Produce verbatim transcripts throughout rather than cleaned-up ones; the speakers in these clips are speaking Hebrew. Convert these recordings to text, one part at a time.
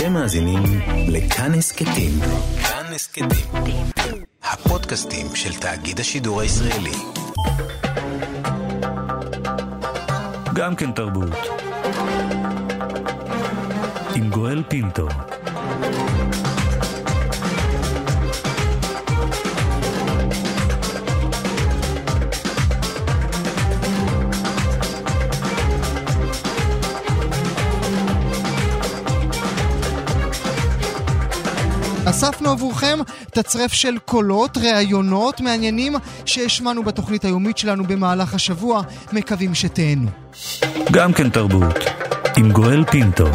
אתם מאזינים לכאן הסכתים. כאן הסכתים. הפודקאסטים של תאגיד השידור הישראלי. גם כן תרבות. עם גואל פינטו. אספנו עבורכם תצרף של קולות, ראיונות מעניינים שהשמענו בתוכנית היומית שלנו במהלך השבוע, מקווים שתהנו. גם כן תרבות, עם גואל פינטו.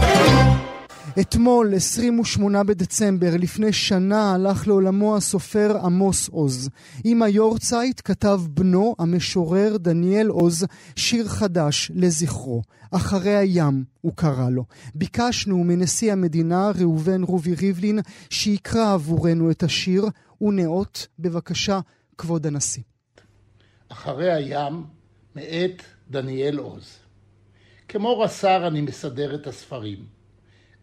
אתמול, עשרים ושמונה בדצמבר, לפני שנה, הלך לעולמו הסופר עמוס עוז. עם היורצייט כתב בנו, המשורר דניאל עוז, שיר חדש לזכרו. אחרי הים, הוא קרא לו. ביקשנו מנשיא המדינה, ראובן רובי ריבלין, שיקרא עבורנו את השיר, ונאות, בבקשה, כבוד הנשיא. אחרי הים, מאת דניאל עוז. כמו רס"ר אני מסדר את הספרים.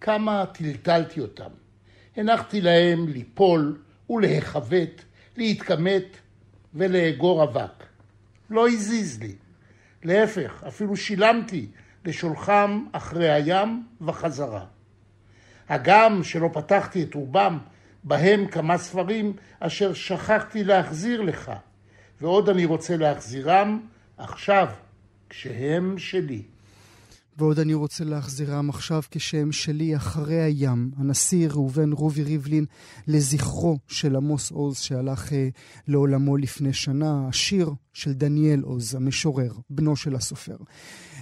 כמה טלטלתי אותם. הנחתי להם ליפול ולהיחבט, להתכמת ולאגור אבק. לא הזיז לי. להפך, אפילו שילמתי לשולחם אחרי הים וחזרה. הגם שלא פתחתי את רובם, בהם כמה ספרים אשר שכחתי להחזיר לך, ועוד אני רוצה להחזירם עכשיו, כשהם שלי. ועוד אני רוצה להחזירם עכשיו כשם שלי. אחרי הים, הנשיא ראובן רובי ריבלין לזכרו של עמוס עוז שהלך אה, לעולמו לפני שנה, השיר של דניאל עוז, המשורר, בנו של הסופר.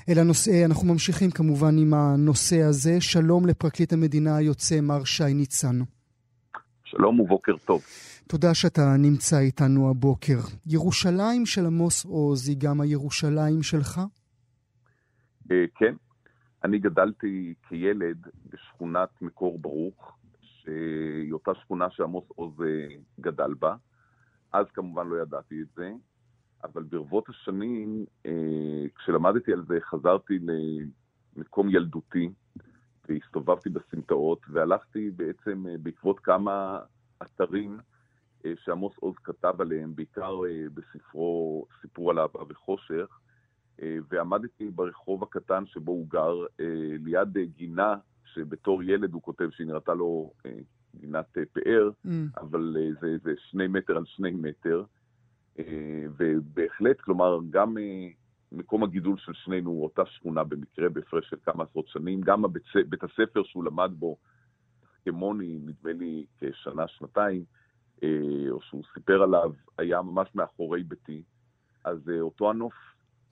אל הנושא, אנחנו ממשיכים כמובן עם הנושא הזה. שלום לפרקליט המדינה היוצא מר שי ניצן. שלום ובוקר טוב. תודה שאתה נמצא איתנו הבוקר. ירושלים של עמוס עוז היא גם הירושלים שלך? כן. אני גדלתי כילד בשכונת מקור ברוך, שהיא אותה שכונה שעמוס עוז גדל בה. אז כמובן לא ידעתי את זה, אבל ברבות השנים, כשלמדתי על זה, חזרתי למקום ילדותי, והסתובבתי בסמטאות, והלכתי בעצם בעקבות כמה אתרים שעמוס עוז כתב עליהם, בעיקר בספרו סיפור על אהבה וחושך, ועמדתי ברחוב הקטן שבו הוא גר, ליד גינה שבתור ילד הוא כותב שהיא נראתה לו גינת פאר, mm. אבל זה, זה שני מטר על שני מטר, ובהחלט, כלומר, גם מקום הגידול של שנינו הוא אותה שכונה במקרה, בהפרש של כמה עשרות שנים, גם הבית, בית הספר שהוא למד בו, כמוני, נדמה לי כשנה, שנתיים, או שהוא סיפר עליו, היה ממש מאחורי ביתי, אז אותו הנוף,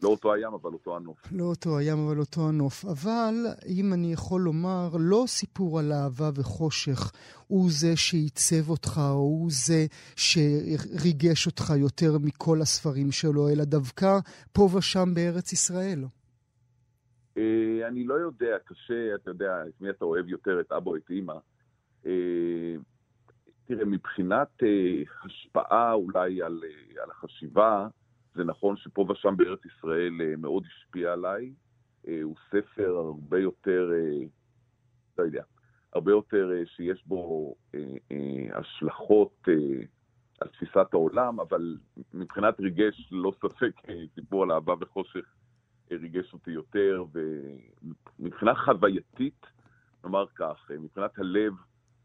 לא אותו הים, אבל אותו הנוף. לא אותו הים, אבל אותו הנוף. אבל, אם אני יכול לומר, לא סיפור על אהבה וחושך הוא זה שעיצב אותך, או הוא זה שריגש אותך יותר מכל הספרים שלו, אלא דווקא פה ושם בארץ ישראל. אני לא יודע, קשה, אתה יודע, את מי אתה אוהב יותר, את אבא או את אמא. תראה, מבחינת השפעה אולי על החשיבה, זה נכון שפה ושם בארץ ישראל מאוד השפיע עליי, הוא ספר הרבה יותר, לא יודע, הרבה יותר שיש בו השלכות על תפיסת העולם, אבל מבחינת ריגש לא ספק, סיפור על אהבה וחושך ריגש אותי יותר, ומבחינה חווייתית, נאמר כך, מבחינת הלב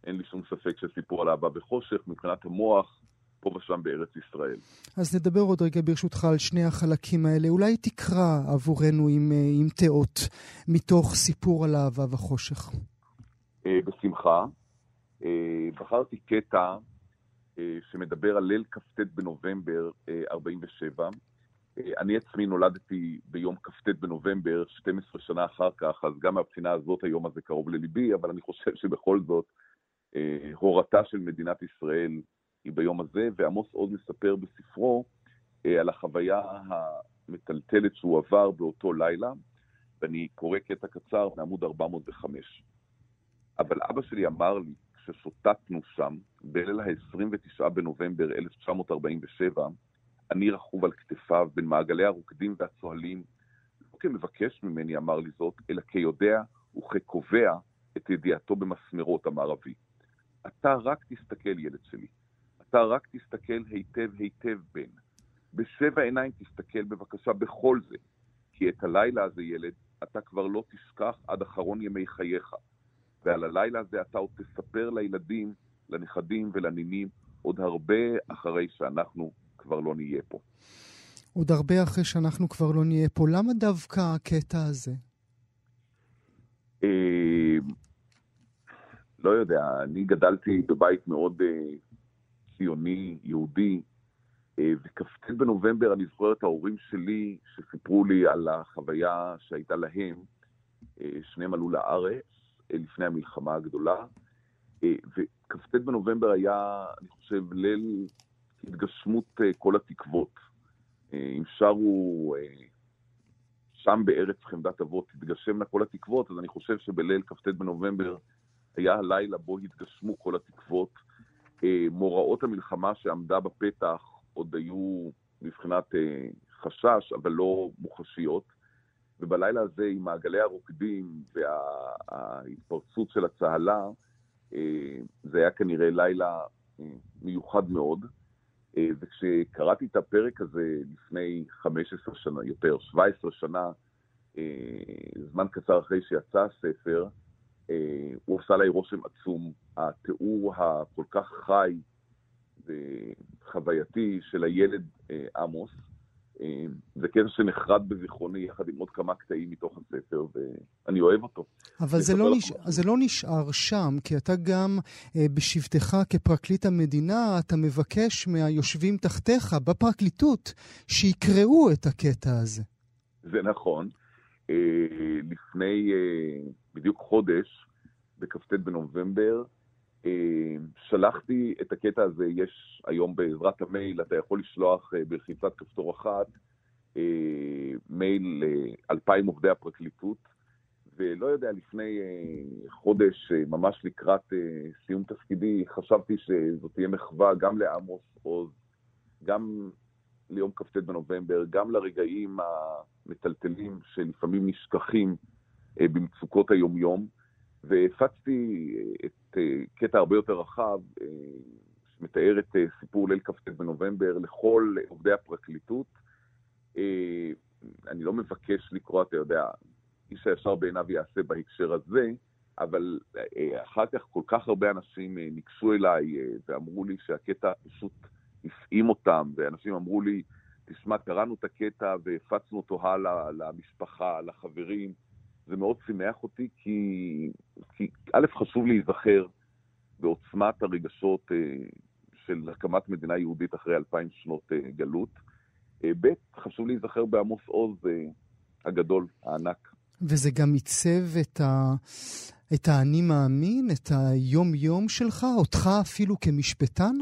אין לי שום ספק שסיפור על אהבה וחושך, מבחינת המוח, פה ושם בארץ ישראל. אז נדבר עוד רגע ברשותך על שני החלקים האלה. אולי תקרא עבורנו עם, עם תאות מתוך סיפור על אהבה וחושך. בשמחה. בחרתי קטע שמדבר על ליל כ"ט בנובמבר ארבעים ושבע. אני עצמי נולדתי ביום כ"ט בנובמבר, שתים עשרה שנה אחר כך, אז גם מהבחינה הזאת היום הזה קרוב לליבי, אבל אני חושב שבכל זאת הורתה של מדינת ישראל היא ביום הזה, ועמוס עוז מספר בספרו אה, על החוויה המטלטלת שהוא עבר באותו לילה, ואני קורא קטע קצר מעמוד ארבע מאות וחמש. אבל אבא שלי אמר לי, כששוטטנו שם, בליל ה-עשרים ותשעה בנובמבר אלף תשע מאות ארבעים ושבע, אני רכוב על כתפיו בין מעגלי הרוקדים והצוהלים, לא כמבקש ממני אמר לי זאת, אלא כיודע וכקובע את ידיעתו במסמרות המערבי. אתה רק תסתכל, ילד שלי. אתה רק תסתכל היטב היטב, בן. בשבע עיניים תסתכל בבקשה בכל זה. כי את הלילה הזה, ילד, אתה כבר לא תשכח עד אחרון ימי חייך. ועל הלילה הזה אתה עוד תספר לילדים, לנכדים ולנינים, עוד הרבה אחרי שאנחנו כבר לא נהיה פה. עוד הרבה אחרי שאנחנו כבר לא נהיה פה. למה דווקא הקטע הזה? לא יודע, אני גדלתי בבית מאוד ציוני, יהודי, וכ"ט בנובמבר אני זוכר את ההורים שלי שסיפרו לי על החוויה שהייתה להם. שניהם עלו לארץ לפני המלחמה הגדולה, וכ"ט בנובמבר היה, אני חושב, ליל התגשמות כל התקוות. אם שרו שם בארץ חמדת אבות התגשמנה כל התקוות, אז אני חושב שבליל כ"ט בנובמבר היה הלילה בו התגשמו כל התקוות. מוראות המלחמה שעמדה בפתח עוד היו מבחינת חשש, אבל לא מוחשיות. ובלילה הזה עם מעגלי הרוקדים וההתפרצות של הצהלה, זה היה כנראה לילה מיוחד מאוד. וכשקראתי את הפרק הזה לפני חמש עשרה שנה, יותר שבע עשרה שנה, זמן קצר אחרי שיצא הספר, הוא עשה לי רושם עצום. התיאור הכל כך חי וחווייתי של הילד עמוס, זה קטע שנחרד בזיכרוני יחד עם עוד כמה קטעים מתוך הספר, ואני אוהב אותו. אבל זה לא, נש... זה לא נשאר שם, כי אתה גם בשבתך כפרקליט המדינה, אתה מבקש מהיושבים תחתיך בפרקליטות שיקראו את הקטע הזה. זה נכון. לפני בדיוק חודש, בכ"ט בנובמבר, שלחתי את הקטע הזה. יש היום בעזרת המייל, אתה יכול לשלוח בלחיצת כפתור אחת מייל לאלפיים עובדי הפרקליטות, ולא יודע, לפני חודש, ממש לקראת סיום תפקידי, חשבתי שזאת תהיה מחווה גם לעמוס עוז, גם ליום כ"ט בנובמבר, גם לרגעים המטלטלים שלפעמים נשכחים במצוקות היומיום, והפצתי את קטע הרבה יותר רחב, שמתאר את סיפור ליל כ"ט בנובמבר לכל עובדי הפרקליטות. אני לא מבקש לקרוא, אתה יודע, איש הישר בעיניו יעשה בהקשר הזה, אבל אחר כך כל כך הרבה אנשים ניגשו אליי ואמרו לי שהקטע פשוט הפעים אותם, ואנשים אמרו לי, תשמע, קראנו את הקטע והפצנו אותו הלאה למשפחה, לחברים. זה מאוד שמח אותי, כי, כי א', חשוב להיזכר בעוצמת הרגשות של הקמת מדינה יהודית אחרי אלפיים שנות גלות. ב', חשוב להיזכר בעמוס עוז הגדול, הענק. וזה גם עיצב את ה... את האני מאמין, את היום-יום שלך, אותך אפילו כמשפטן?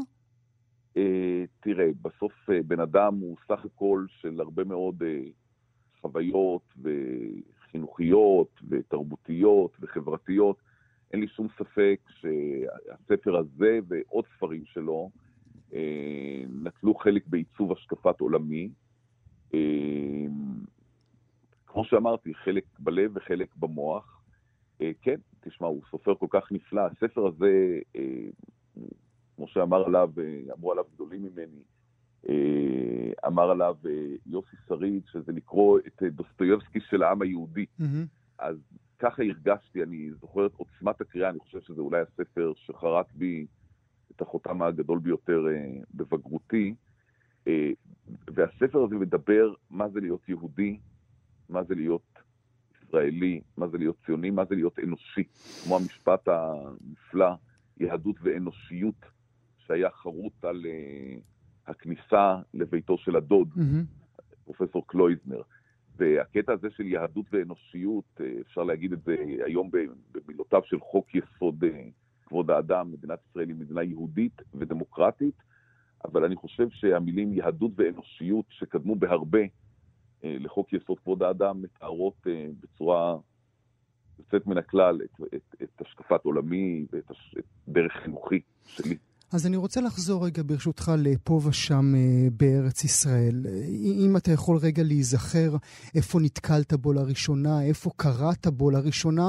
תראה, בסוף בן אדם הוא סך הכל של הרבה מאוד חוויות וחינוכיות ותרבותיות וחברתיות. אין לי שום ספק שהספר הזה ועוד ספרים שלו נטלו חלק בעיצוב השקפת עולמי. כמו שאמרתי, חלק בלב וחלק במוח. כן, תשמע, הוא סופר כל כך נפלא. הספר הזה, כמו שאמר עליו, אמרו עליו גדולים ממני, אמר עליו יוסי שריד, שזה לקרוא את דוסטויבסקי של העם היהודי. אז ככה הרגשתי, אני זוכר את עוצמת הקריאה, אני חושב שזה אולי הספר שחרט בי את החותם הגדול ביותר בבגרותי, והספר הזה מדבר מה זה להיות יהודי, מה זה להיות ישראלי, מה זה להיות ציוני, מה זה להיות אנושי, כמו המשפט המופלא, יהדות ואנושיות, שהיה חרוט על uh, הכניסה לביתו של הדוד, mm-hmm. פרופסור קלויזנר. והקטע הזה של יהדות ואנושיות, אפשר להגיד את זה היום במילותיו של חוק יסוד כבוד האדם, מדינת ישראל היא מדינה יהודית ודמוקרטית, אבל אני חושב שהמילים יהדות ואנושיות שקדמו בהרבה uh, לחוק יסוד כבוד האדם, מתארות uh, בצורה יוצאת מן הכלל את, את, את השקפת עולמי ואת הש... דרך חינוכי שלי. אז אני רוצה לחזור רגע ברשותך לפה ושם בארץ ישראל. אם אתה יכול רגע להיזכר איפה נתקלת בו לראשונה, איפה קראת בו לראשונה,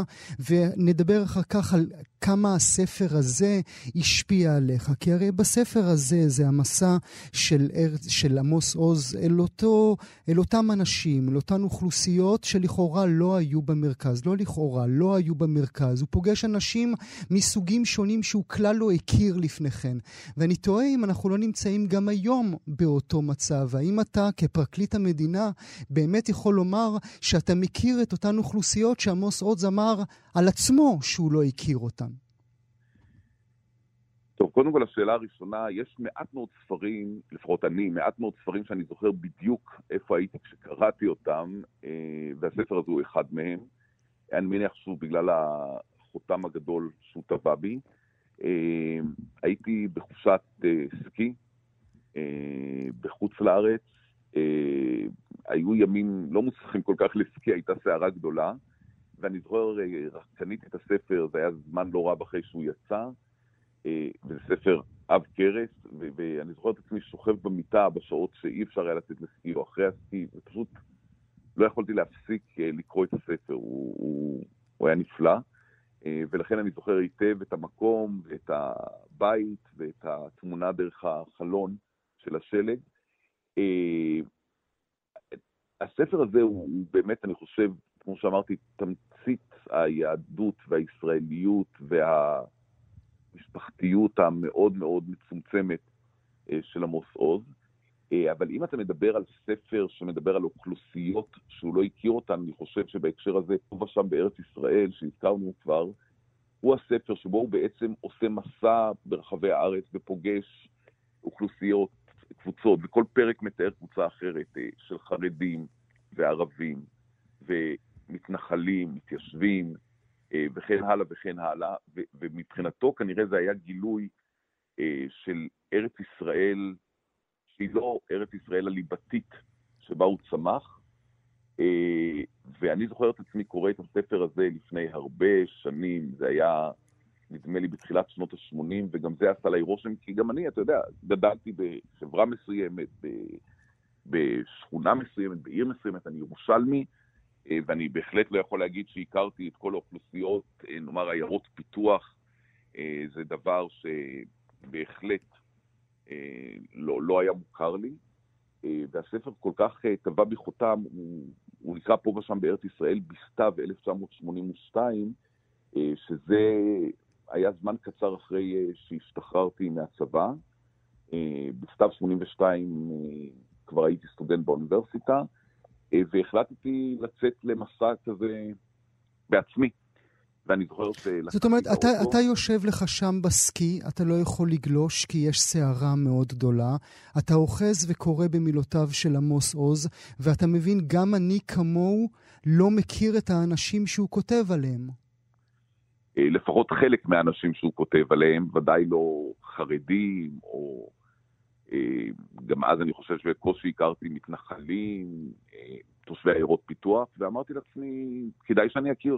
ונדבר אחר כך על כמה הספר הזה השפיע עליך. כי הרי בספר הזה זה המסע של, של עמוס עוז אל, אותו, אל אותם אנשים, אל אותן אוכלוסיות שלכאורה לא היו במרכז. לא לכאורה, לא היו במרכז. הוא פוגש אנשים מסוגים שונים שהוא כלל לא הכיר לפניכם. ואני תוהה אם אנחנו לא נמצאים גם היום באותו מצב. האם אתה כפרקליט המדינה באמת יכול לומר שאתה מכיר את אותן אוכלוסיות שעמוס עוז אמר על עצמו שהוא לא הכיר אותן? טוב, קודם כל השאלה הראשונה, יש מעט מאוד ספרים, לפחות אני, מעט מאוד ספרים שאני זוכר בדיוק איפה הייתי כשקראתי אותם, והספר הזה הוא אחד מהם. אני מניח שהוא בגלל החותם הגדול שהוא טבע בי. הייתי בחופשת סקי בחוץ לארץ, היו ימים לא מוצלחים כל כך לסקי, הייתה סערה גדולה, ואני זוכר, קניתי את הספר, זה היה זמן לא רב אחרי שהוא יצא, וזה ספר אב קרס, ואני זוכר את עצמי שוכב במיטה בשעות שאי אפשר היה לצאת לסקי או אחרי הסקי, ופשוט לא יכולתי להפסיק לקרוא את הספר, הוא, הוא, הוא היה נפלא. ולכן אני זוכר היטב את המקום, את הבית ואת התמונה דרך החלון של השלג. הספר הזה הוא באמת, אני חושב, כמו שאמרתי, תמצית היהדות והישראליות והמשפחתיות המאוד מאוד מצומצמת של עמוס עוז. אבל אם אתה מדבר על ספר שמדבר על אוכלוסיות שהוא לא הכיר אותן, אני חושב שבהקשר הזה, פה ושם בארץ ישראל, שהזכרנו כבר, הוא הספר שבו הוא בעצם עושה מסע ברחבי הארץ ופוגש אוכלוסיות, קבוצות, וכל פרק מתאר קבוצה אחרת של חרדים וערבים ומתנחלים, מתיישבים וכן הלאה וכן הלאה, ו- ומבחינתו כנראה זה היה גילוי של ארץ ישראל, היא לא ארץ ישראל הליבתית שבה הוא צמח, ואני זוכר את עצמי קורא את הספר הזה לפני הרבה שנים, זה היה, נדמה לי, בתחילת שנות ה-שמונים, וגם זה עשה לי רושם, כי גם אני, אתה יודע, גדלתי בחברה מסוימת, בשכונה מסוימת, בעיר מסוימת, אני ירושלמי, ואני בהחלט לא יכול להגיד שהכרתי את כל האוכלוסיות, נאמר, עיירות פיתוח, זה דבר שבהחלט, לא, לא היה מוכר לי, והספר כל כך טבע בי חותם, הוא, הוא נקרא פה ושם בארץ ישראל בסתיו אלף תשע מאות שמונים ושתיים, שזה היה זמן קצר אחרי שהשתחררתי מהצבא, בסתיו שמונים ושתיים כבר הייתי סטודנט באוניברסיטה, והחלטתי לצאת למסע כזה בעצמי. ואני זוכר שלקחתי... זאת אומרת, אתה, אתה יושב לך שם בסקי, אתה לא יכול לגלוש כי יש שערה מאוד גדולה, אתה אוחז וקורא במילותיו של עמוס עוז, ואתה מבין, גם אני כמוהו לא מכיר את האנשים שהוא כותב עליהם. לפחות חלק מהאנשים שהוא כותב עליהם, ודאי לא חרדים, או גם אז אני חושב שבקושי הכרתי מתנחלים, תושבי עיירות פיתוח, ואמרתי לעצמי, כדאי שאני אכיר.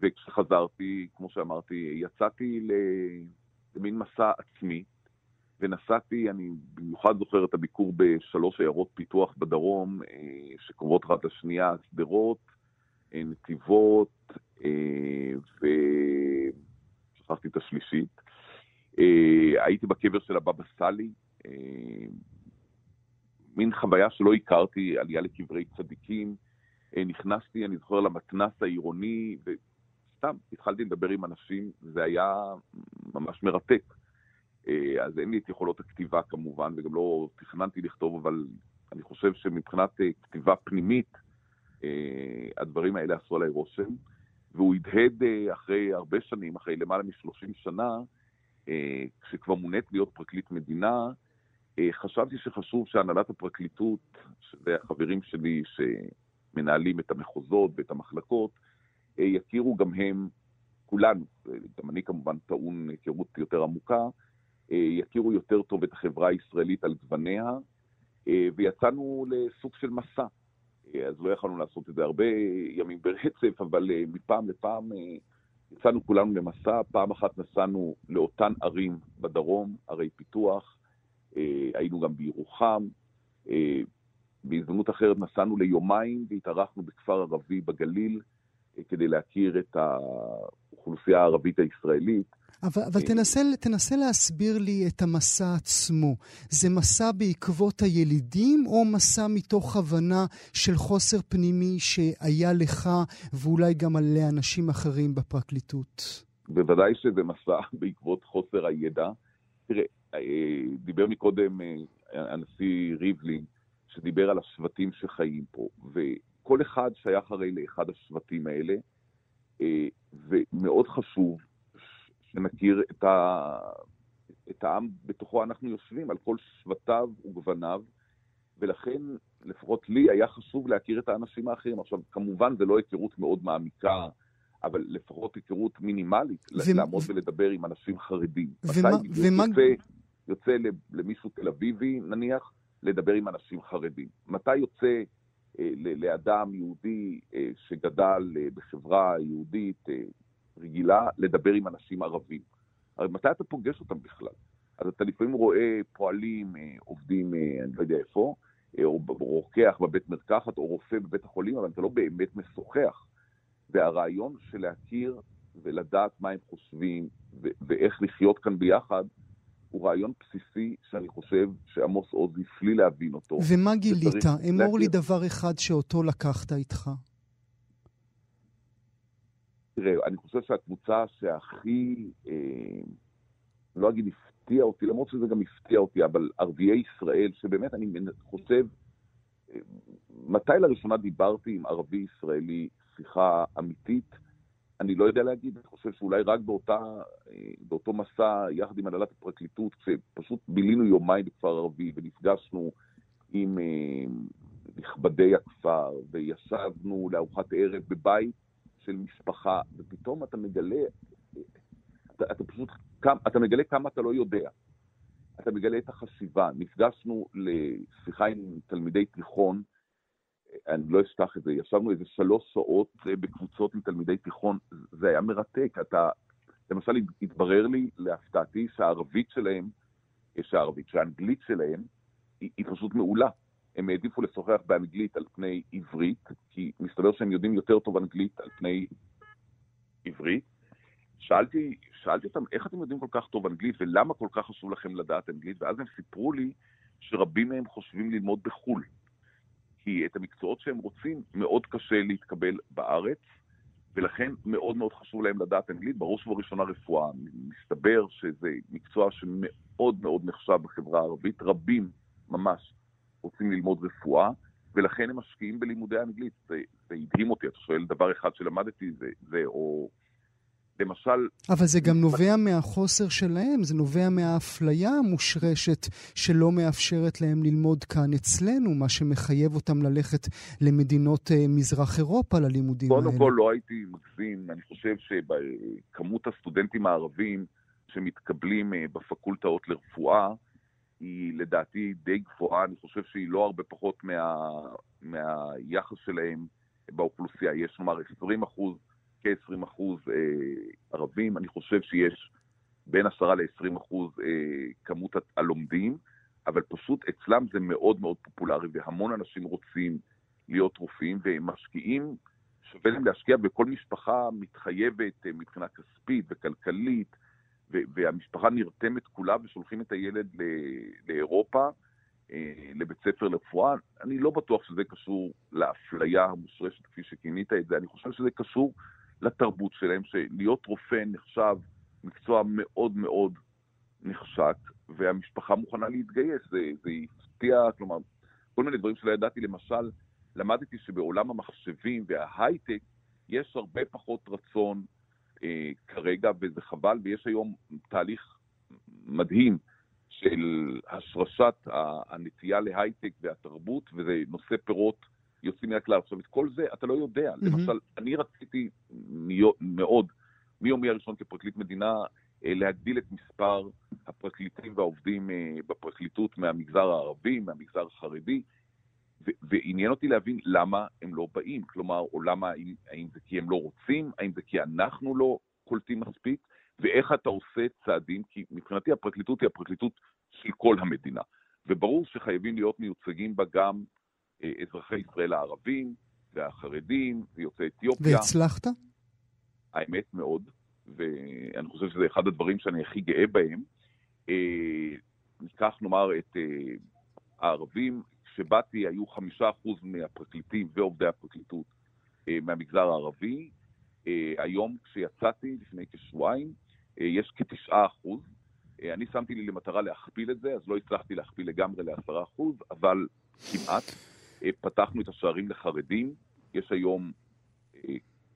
וכשחזרתי, כמו שאמרתי, יצאתי למין מסע עצמי, ונסעתי, אני במיוחד זוכר את הביקור בשלוש עיירות פיתוח בדרום, שקרובות אחת לשנייה, שדרות, נתיבות, ושכחתי את השלישית. הייתי בקבר של הבבא סאלי, מין חוויה שלא הכרתי, עלייה לקברי צדיקים, נכנסתי, אני זוכר, למתנס העירוני, וסתם התחלתי לדבר עם אנשים, זה היה ממש מרתק. אז אין לי את יכולות הכתיבה כמובן, וגם לא תכננתי לכתוב, אבל אני חושב שמבחינת כתיבה פנימית, הדברים האלה עשו עליי רושם, והוא הדהד אחרי הרבה שנים, אחרי למעלה מ-שלושים שנה, כשכבר מונית להיות פרקליט מדינה, חשבתי שחשוב שהנהלת הפרקליטות, שזה החברים שלי ש... מנהלים את המחוזות ואת המחלקות, יכירו גם הם, כולנו, גם אני כמובן טעון היכרות יותר עמוקה, יכירו יותר טוב את החברה הישראלית על גווניה, ויצאנו לסוג של מסע. אז לא יכולנו לעשות את זה הרבה ימים ברצף, אבל מפעם לפעם יצאנו כולנו למסע, פעם אחת נסענו לאותן ערים בדרום, ערי פיתוח, אה, היינו גם בירוחם, אה, בהזדמנות אחרת נסענו ליומיים והתארחנו בכפר ערבי בגליל, אה, כדי להכיר את האוכלוסייה הערבית הישראלית. אבל, אבל תנסה, תנסה להסביר לי את המסע עצמו. זה מסע בעקבות הילידים, או מסע מתוך הבנה של חוסר פנימי שהיה לך, ואולי גם על אנשים אחרים בפרקליטות? בוודאי שזה מסע בעקבות חוסר הידע. תראה, דיבר מקודם הנשיא ריבלין, שדיבר על השבטים שחיים פה, וכל אחד שייך הרי לאחד השבטים האלה, ומאוד חשוב, שנכיר את, ה... את העם בתוכו אנחנו יושבים, על כל שבטיו וגווניו, ולכן לפחות לי היה חשוב להכיר את האנשים האחרים. עכשיו, כמובן זה לא היכרות מאוד מעמיקה, אבל לפחות היכרות מינימלית, ו... לעמוד ו... ולדבר עם אנשים חרדים. ומה... ומה... יוצא, יוצא למישהו תל אביבי, נניח, לדבר עם אנשים חרדים. מתי יוצא אה, לאדם יהודי אה, שגדל אה, בחברה יהודית, אה, רגילה לדבר עם אנשים ערבים. הרי מתי אתה פוגש אותם בכלל? אז אתה לפעמים רואה פועלים, עובדים, אני לא יודע איפה, או רוקח בבית מרקחת, או רופא בבית החולים, אבל אתה לא באמת משוחח. והרעיון של להכיר ולדעת מה הם חושבים, ו- ואיך לחיות כאן ביחד, הוא רעיון בסיסי שאני חושב שעמוס עוז יפלי להבין אותו. ומה גילית? אמור לי דבר אחד שאותו לקחת איתך. תראה, אני חושב שהקבוצה שהכי, אה, לא אגיד הפתיע אותי, למרות שזה גם הפתיע אותי, אבל ערביי ישראל, שבאמת אני חושב, אה, מתי לראשונה דיברתי עם ערבי ישראלי שיחה אמיתית, אני לא יודע להגיד, אני חושב שאולי רק באותה, אה, באותו מסע, יחד עם הנהלת הפרקליטות, כשפשוט בילינו יומיים בכפר ערבי, ונפגשנו עם אה, נכבדי הכפר, וישבנו לארוחת ערב בבית, של משפחה, ופתאום אתה מגלה, אתה, אתה פשוט, אתה מגלה כמה אתה לא יודע. אתה מגלה את החשיבה. נפגשנו לשיחה עם תלמידי תיכון, אני לא אשכח את זה, ישבנו איזה שלוש שעות בקבוצות עם תלמידי תיכון, זה היה מרתק. אתה, למשל, התברר לי להפתעתי שהערבית שלהם, שהערבית, שהאנגלית שלהם, היא, היא פשוט מעולה. הם העדיפו לשוחח באנגלית על פני עברית, כי מסתבר שהם יודעים יותר טוב אנגלית על פני עברית. שאלתי, שאלתי אותם, איך אתם יודעים כל כך טוב אנגלית, ולמה כל כך חשוב לכם לדעת אנגלית? ואז הם סיפרו לי שרבים מהם חושבים ללמוד בחול. כי את המקצועות שהם רוצים, מאוד קשה להתקבל בארץ, ולכן מאוד מאוד חשוב להם לדעת אנגלית. בראש ובראשונה רפואה, מסתבר שזה מקצוע שמאוד מאוד נחשב בחברה הערבית, רבים ממש רוצים ללמוד רפואה, ולכן הם משקיעים בלימודי האנגלית. זה, זה הדהים אותי, אתה שואל דבר אחד שלמדתי, זה, זה או למשל... אבל זה גם נובע מהחוסר שלהם, זה נובע מהאפליה המושרשת, שלא מאפשרת להם ללמוד כאן אצלנו, מה שמחייב אותם ללכת למדינות מזרח אירופה ללימודים האלה. קודם כל לא הייתי מגזים, אני חושב שבכמות הסטודנטים הערבים שמתקבלים בפקולטאות לרפואה, היא לדעתי די גבוהה, אני חושב שהיא לא הרבה פחות מה, מהיחס שלהם באוכלוסייה. יש נאמר עשרים אחוז, כ-עשרים אחוז אה, ערבים, אני חושב שיש בין עשרה ל-עשרים אחוז אה, כמות הלומדים, אבל פשוט אצלם זה מאוד מאוד פופולרי, והמון אנשים רוצים להיות רופאים, והם משקיעים, שווה להם להשקיע, וכל משפחה מתחייבת אה, מבחינה כספית וכלכלית, והמשפחה נרתמת כולה ושולחים את הילד לאירופה, לבית ספר לרפואה. אני לא בטוח שזה קשור לאפליה המושרשת כפי שכינית את זה, אני חושב שזה קשור לתרבות שלהם, שלהיות רופא נחשב מקצוע מאוד מאוד נחשק, והמשפחה מוכנה להתגייס, זה, זה הפתיע, כלומר, כל מיני דברים שלא ידעתי, למשל, למדתי שבעולם המחשבים וההייטק יש הרבה פחות רצון כרגע, וזה חבל, ויש היום תהליך מדהים של השרשת הנטייה להייטק והתרבות, וזה נושא פירות יוצאים מהכלל. עכשיו, את כל זה אתה לא יודע. Mm-hmm. למשל, אני רציתי מאוד, מיומי הראשון כפרקליט מדינה, להגדיל את מספר הפרקליטים והעובדים בפרקליטות מהמגזר הערבי, מהמגזר החרדי, ועניין אותי להבין למה הם לא באים, כלומר, או למה, האם זה כי הם לא רוצים, האם זה כי אנחנו לא קולטים מספיק, ואיך אתה עושה צעדים, כי מבחינתי הפרקליטות היא הפרקליטות של כל המדינה, וברור שחייבים להיות מיוצגים בה גם אה, אזרחי ישראל הערבים, והחרדים, ויוצאי אתיופיה. והצלחת? האמת מאוד, ואני חושב שזה אחד הדברים שאני הכי גאה בהם. אה, ניקח נאמר את אה, הערבים, כשבאתי היו חמישה אחוז מהפרקליטים ועובדי הפרקליטות אה, מהמגזר הערבי, Uh, היום כשיצאתי לפני כשבועיים uh, יש כתשעה אחוז, uh, אני שמתי לי למטרה להכפיל את זה, אז לא הצלחתי להכפיל לגמרי לעשרה אחוז, אבל כמעט uh, פתחנו את השערים לחרדים, יש היום uh,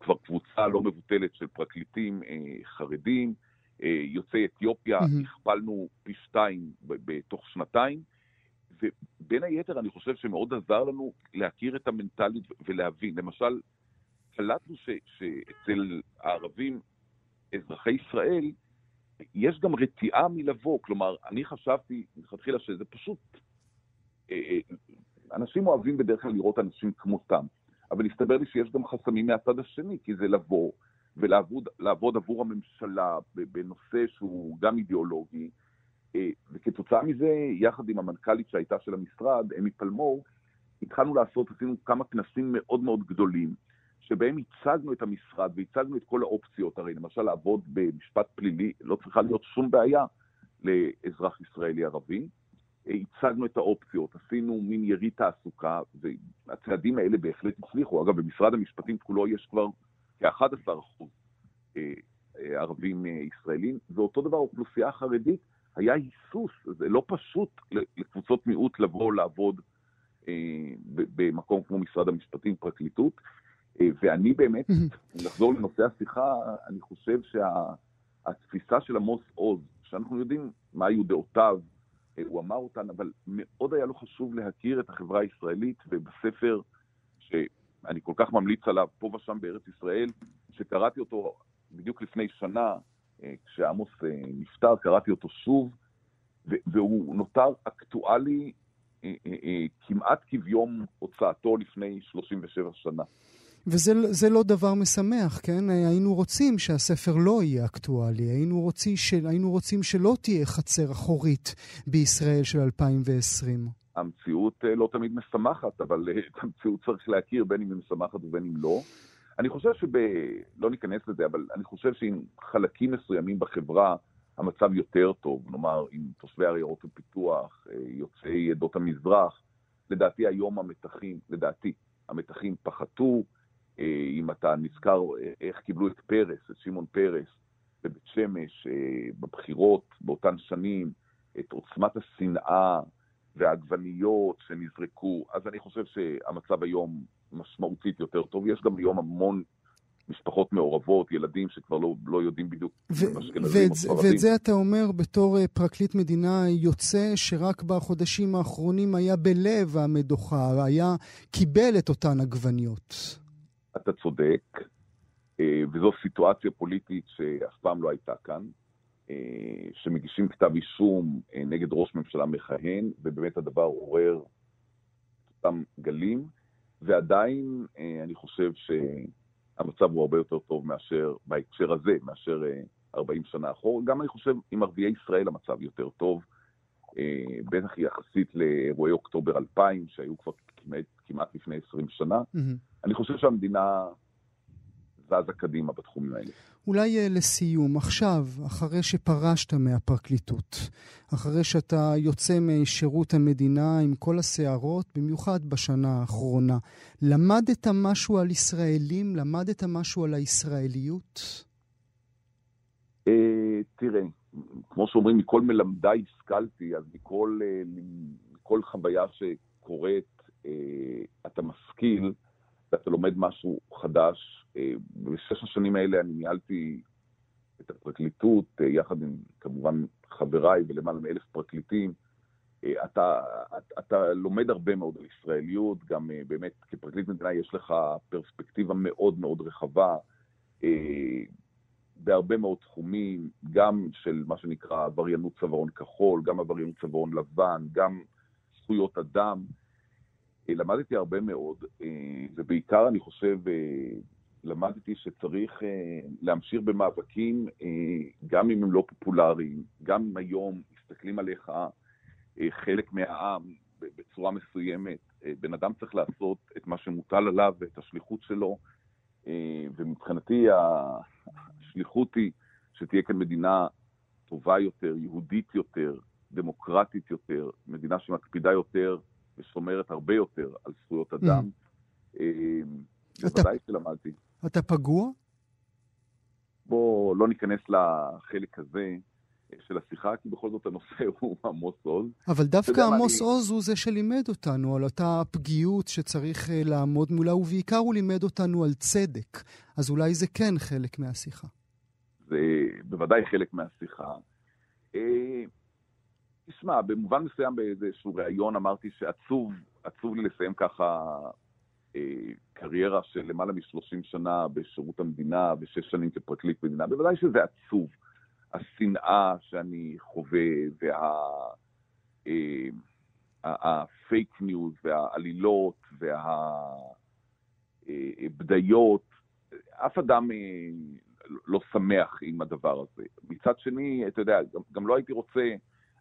כבר קבוצה לא מבוטלת של פרקליטים uh, חרדים, uh, יוצאי אתיופיה, mm-hmm. הכפלנו פי שתיים בתוך שנתיים, ובין היתר אני חושב שמאוד עזר לנו להכיר את המנטליות ולהבין, למשל, קלטנו שאצל הערבים, אזרחי ישראל, יש גם רתיעה מלבוא. כלומר, אני חשבתי, מתחילה שזה פשוט, אנשים אוהבים בדרך כלל לראות אנשים כמותם, אבל הסתבר לי שיש גם חסמים מהצד השני, כי זה לבוא ולעבוד, לעבוד עבור הממשלה בנושא שהוא גם אידיאולוגי, וכתוצאה מזה, יחד עם המנכ"לית שהייתה של המשרד, אמי פלמור, התחלנו לעשות, עשינו כמה כנסים מאוד מאוד גדולים, שבהם הצגנו את המשרד והצגנו את כל האופציות, הרי למשל לעבוד במשפט פלילי, לא צריכה להיות שום בעיה לאזרח ישראלי ערבי, הצגנו את האופציות, עשינו מין יריד תעסוקה, והצעדים האלה בהחלט הצליחו, אגב במשרד המשפטים כולו יש כבר כ-אחד עשר אחוז ערבים ישראלים, ואותו דבר האוכלוסייה החרדית היה היסוס, זה לא פשוט לקבוצות מיעוט לבוא לעבוד במקום כמו משרד המשפטים, פרקליטות, ואני באמת, לחזור לנושא השיחה, אני חושב שהתפיסה של עמוס עוז, שאנחנו יודעים מה היו דעותיו, הוא אמר אותן, אבל מאוד היה לו חשוב להכיר את החברה הישראלית, ובספר שאני כל כך ממליץ עליו, פה ושם בארץ ישראל, שקראתי אותו בדיוק לפני שנה, כשעמוס נפטר, קראתי אותו שוב, והוא נותר אקטואלי כמעט כביום הוצאתו לפני שלושים ושבע שנה. וזה לא דבר משמח, כן? היינו רוצים שהספר לא יהיה אקטואלי, היינו רוצים, של, היינו רוצים שלא תהיה חצר אחורית בישראל של אלפיים ועשרים. המציאות לא תמיד משמחת, אבל את המציאות צריך להכיר בין אם היא משמחת ובין אם לא. אני חושב שב... לא ניכנס לזה, אבל אני חושב שעם חלקים מסוימים בחברה המצב יותר טוב, נאמר עם תושבי עיירות הפיתוח, יוצאי עדות המזרח, לדעתי היום המתחים, לדעתי המתחים פחתו, אם אתה נזכר איך קיבלו את פרס, את שמעון פרס, בבית שמש, בבחירות, באותן שנים, את עוצמת השנאה והעגבניות שנזרקו, אז אני חושב שהמצב היום משמעותית יותר טוב, יש גם היום המון משפחות מעורבות, ילדים שכבר לא, לא יודעים בדיוק ו- אשכנזים או ספרדים. ואת זה אתה אומר בתור פרקליט מדינה יוצא שרק בחודשים האחרונים היה בלב המדוכה, היה קיבל את אותן עגבניות. אתה צודק, וזו סיטואציה פוליטית שאף פעם לא הייתה כאן, שמגישים כתב אישום נגד ראש ממשלה מכהן, ובאמת הדבר עורר אותם גלים, ועדיין אני חושב שהמצב הוא הרבה יותר טוב מאשר, בהקשר הזה, מאשר ארבעים שנה אחורה. גם אני חושב עם ערביי ישראל המצב יותר טוב, בטח יחסית לאירועי אוקטובר אלפיים, שהיו כבר כמעט, כמעט לפני עשרים שנה. אני חושב שהמדינה זזה קדימה בתחומים האלה. אולי לסיום, עכשיו, אחרי שפרשת מהפרקליטות, אחרי שאתה יוצא משירות המדינה עם כל השערות, במיוחד בשנה האחרונה, למדת משהו על ישראלים? למדת משהו על הישראליות? תראה, כמו שאומרים, מכל מלמדה השכלתי, אז מכל, מכל חוויה שקורית, אתה משכיל, אתה לומד משהו חדש. בשש השנים האלה אני ניהלתי את הפרקליטות, יחד עם כמובן חבריי ולמעלה מאלף פרקליטים. אתה, אתה לומד הרבה מאוד על ישראליות, גם באמת כפרקליט מדינה יש לך פרספקטיבה מאוד מאוד רחבה, בהרבה מאוד תחומים, גם של מה שנקרא עבריינות צווארון כחול, גם עבריינות צווארון לבן, גם זכויות אדם. למדתי הרבה מאוד, ובעיקר אני חושב למדתי שצריך להמשיך במאבקים, גם אם הם לא פופולריים, גם אם היום מסתכלים עליך חלק מהעם בצורה מסוימת. בן אדם צריך לעשות את מה שמוטל עליו ואת השליחות שלו, ומבחינתי השליחות היא שתהיה כאן מדינה טובה יותר, יהודית יותר, דמוקרטית יותר, מדינה שמקפידה יותר ושומרת הרבה יותר על זכויות אדם. בוודאי שלמדתי. אתה פגוע? בוא לא ניכנס לחלק הזה של השיחה, כי בכל זאת הנושא הוא עמוס עוז. אבל דווקא עמוס עוז הוא זה שלימד אותנו על אותה פגיעות שצריך לעמוד מולה, ובעיקר הוא לימד אותנו על צדק. אז אולי זה כן חלק מהשיחה. זה בוודאי חלק מהשיחה. תשמע, במובן מסוים באיזשהו ראיון אמרתי שעצוב, עצוב לי לסיים ככה קריירה של למעלה מ-שלושים שנה בשירות המדינה, ושש שנים כפרקליט מדינה. בוודאי שזה עצוב. השנאה שאני חווה, והפייק וה, ניוז, והעלילות, והבדיות, אף אדם לא שמח עם הדבר הזה. מצד שני, אתה יודע, גם, גם לא הייתי רוצה,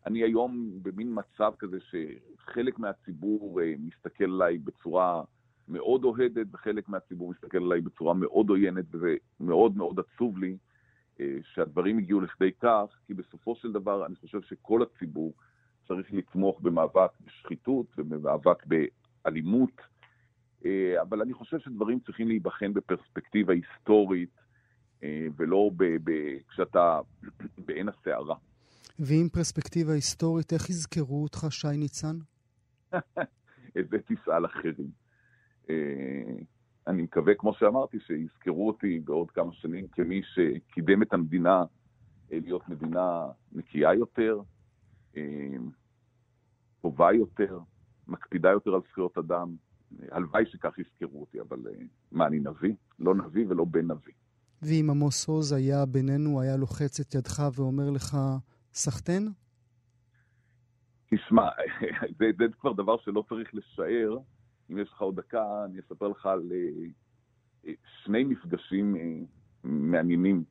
אני היום במין מצב כזה שחלק מהציבור מסתכל עליי בצורה מאוד אוהדת, וחלק מהציבור מסתכל עליי בצורה מאוד עוינת, וזה מאוד מאוד עצוב לי, שהדברים הגיעו לכדי כך, כי בסופו של דבר אני חושב שכל הציבור צריך לתמוך במאבק בשחיתות ובמאבק באלימות, אבל אני חושב שדברים צריכים להיבחן בפרספקטיבה היסטורית, ולא ב- ב- כשאתה בעין הסערה. ועם פרספקטיבה היסטורית, איך יזכרו אותך, שי ניצן? את זה תשאל אחרים. אני מקווה, כמו שאמרתי, שיזכרו אותי בעוד כמה שנים כמי שקידם את המדינה להיות מדינה נקייה יותר, טובה יותר, מקפידה יותר על זכויות אדם. הלוואי שכך יזכרו אותי, אבל מה, אני נביא? לא נביא ולא בן נביא. ואם עמוס עוז היה בינינו, היה לוחץ את ידך ואומר לך, סחטן? תשמע, זה, זה כבר דבר שלא צריך לשער. אם יש לך עוד דקה, אני אספר לך על שני מפגשים מעניינים.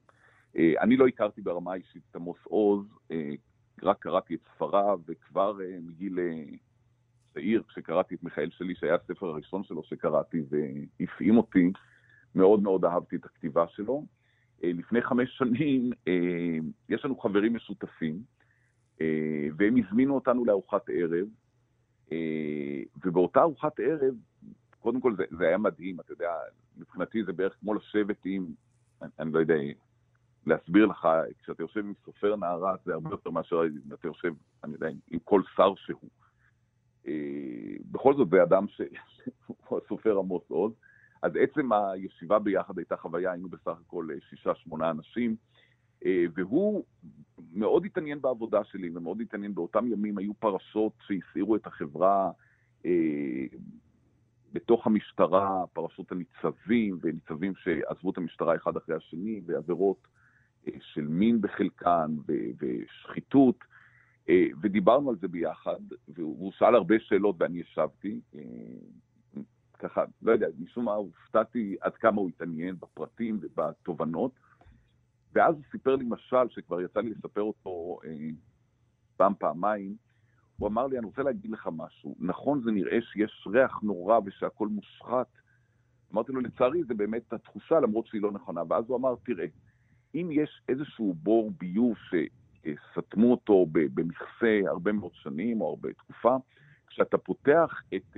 אני לא הכרתי ברמה האישית את עמוס עוז, רק קראתי את ספריו, וכבר מגיל צעיר, כשקראתי את מיכאל שלי, שהיה הספר הראשון שלו שקראתי, והפעים אותי, מאוד מאוד אהבתי את הכתיבה שלו. לפני חמש שנים, יש לנו חברים משותפים, והם הזמינו אותנו לארוחת ערב, ובאותה ארוחת ערב, קודם כל זה, זה היה מדהים, אתה יודע, מבחינתי זה בערך כמו לשבת עם, אני, אני לא יודע, להסביר לך, כשאתה יושב עם סופר נערץ, זה הרבה יותר מאשר אתה יושב, אני יודע, עם כל שר שהוא. בכל זאת זה אדם שהוא הסופר עמוס עוז, אז עצם הישיבה ביחד הייתה חוויה, היינו בסך הכל שישה, שמונה אנשים, והוא מאוד התעניין בעבודה שלי, ומאוד התעניין באותם ימים, היו פרשות שהסעירו את החברה בתוך המשטרה, פרשות הניצבים, וניצבים שעזבו את המשטרה אחד אחרי השני, ועבירות של מין בחלקן, ושחיתות, ודיברנו על זה ביחד, והוא שאל הרבה שאלות, ואני ישבתי, ככה, לא יודע, משום מה הופתעתי עד כמה הוא התעניין בפרטים ובתובנות, ואז הוא סיפר לי משל, שכבר יצא לי לספר אותו אה, פעם פעמיים, הוא אמר לי, אני רוצה להגיד לך משהו, נכון זה נראה שיש ריח נורא ושהכל מושחת, אמרתי לו, לצערי זה באמת התחושה, למרות שהיא לא נכונה, ואז הוא אמר, תראה, אם יש איזשהו בור ביוב שסתמו אותו במכסה הרבה מאוד שנים או הרבה תקופה, כשאתה פותח את,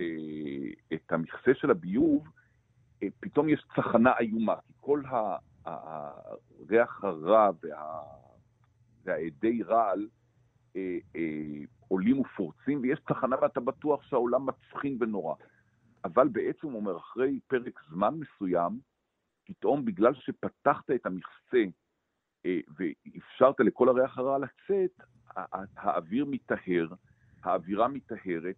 את המכסה של הביוב, פתאום יש צחנה איומה, כי כל הריח הרע וה, והעדי רעל עולים ופורצים, ויש צחנה ואתה בטוח שהעולם מצחין ונורא. אבל בעצם, אומר, אחרי פרק זמן מסוים, פתאום בגלל שפתחת את המכסה ואפשרת לכל הריח הרע לצאת, האוויר מתאהר, האווירה מתאהרת,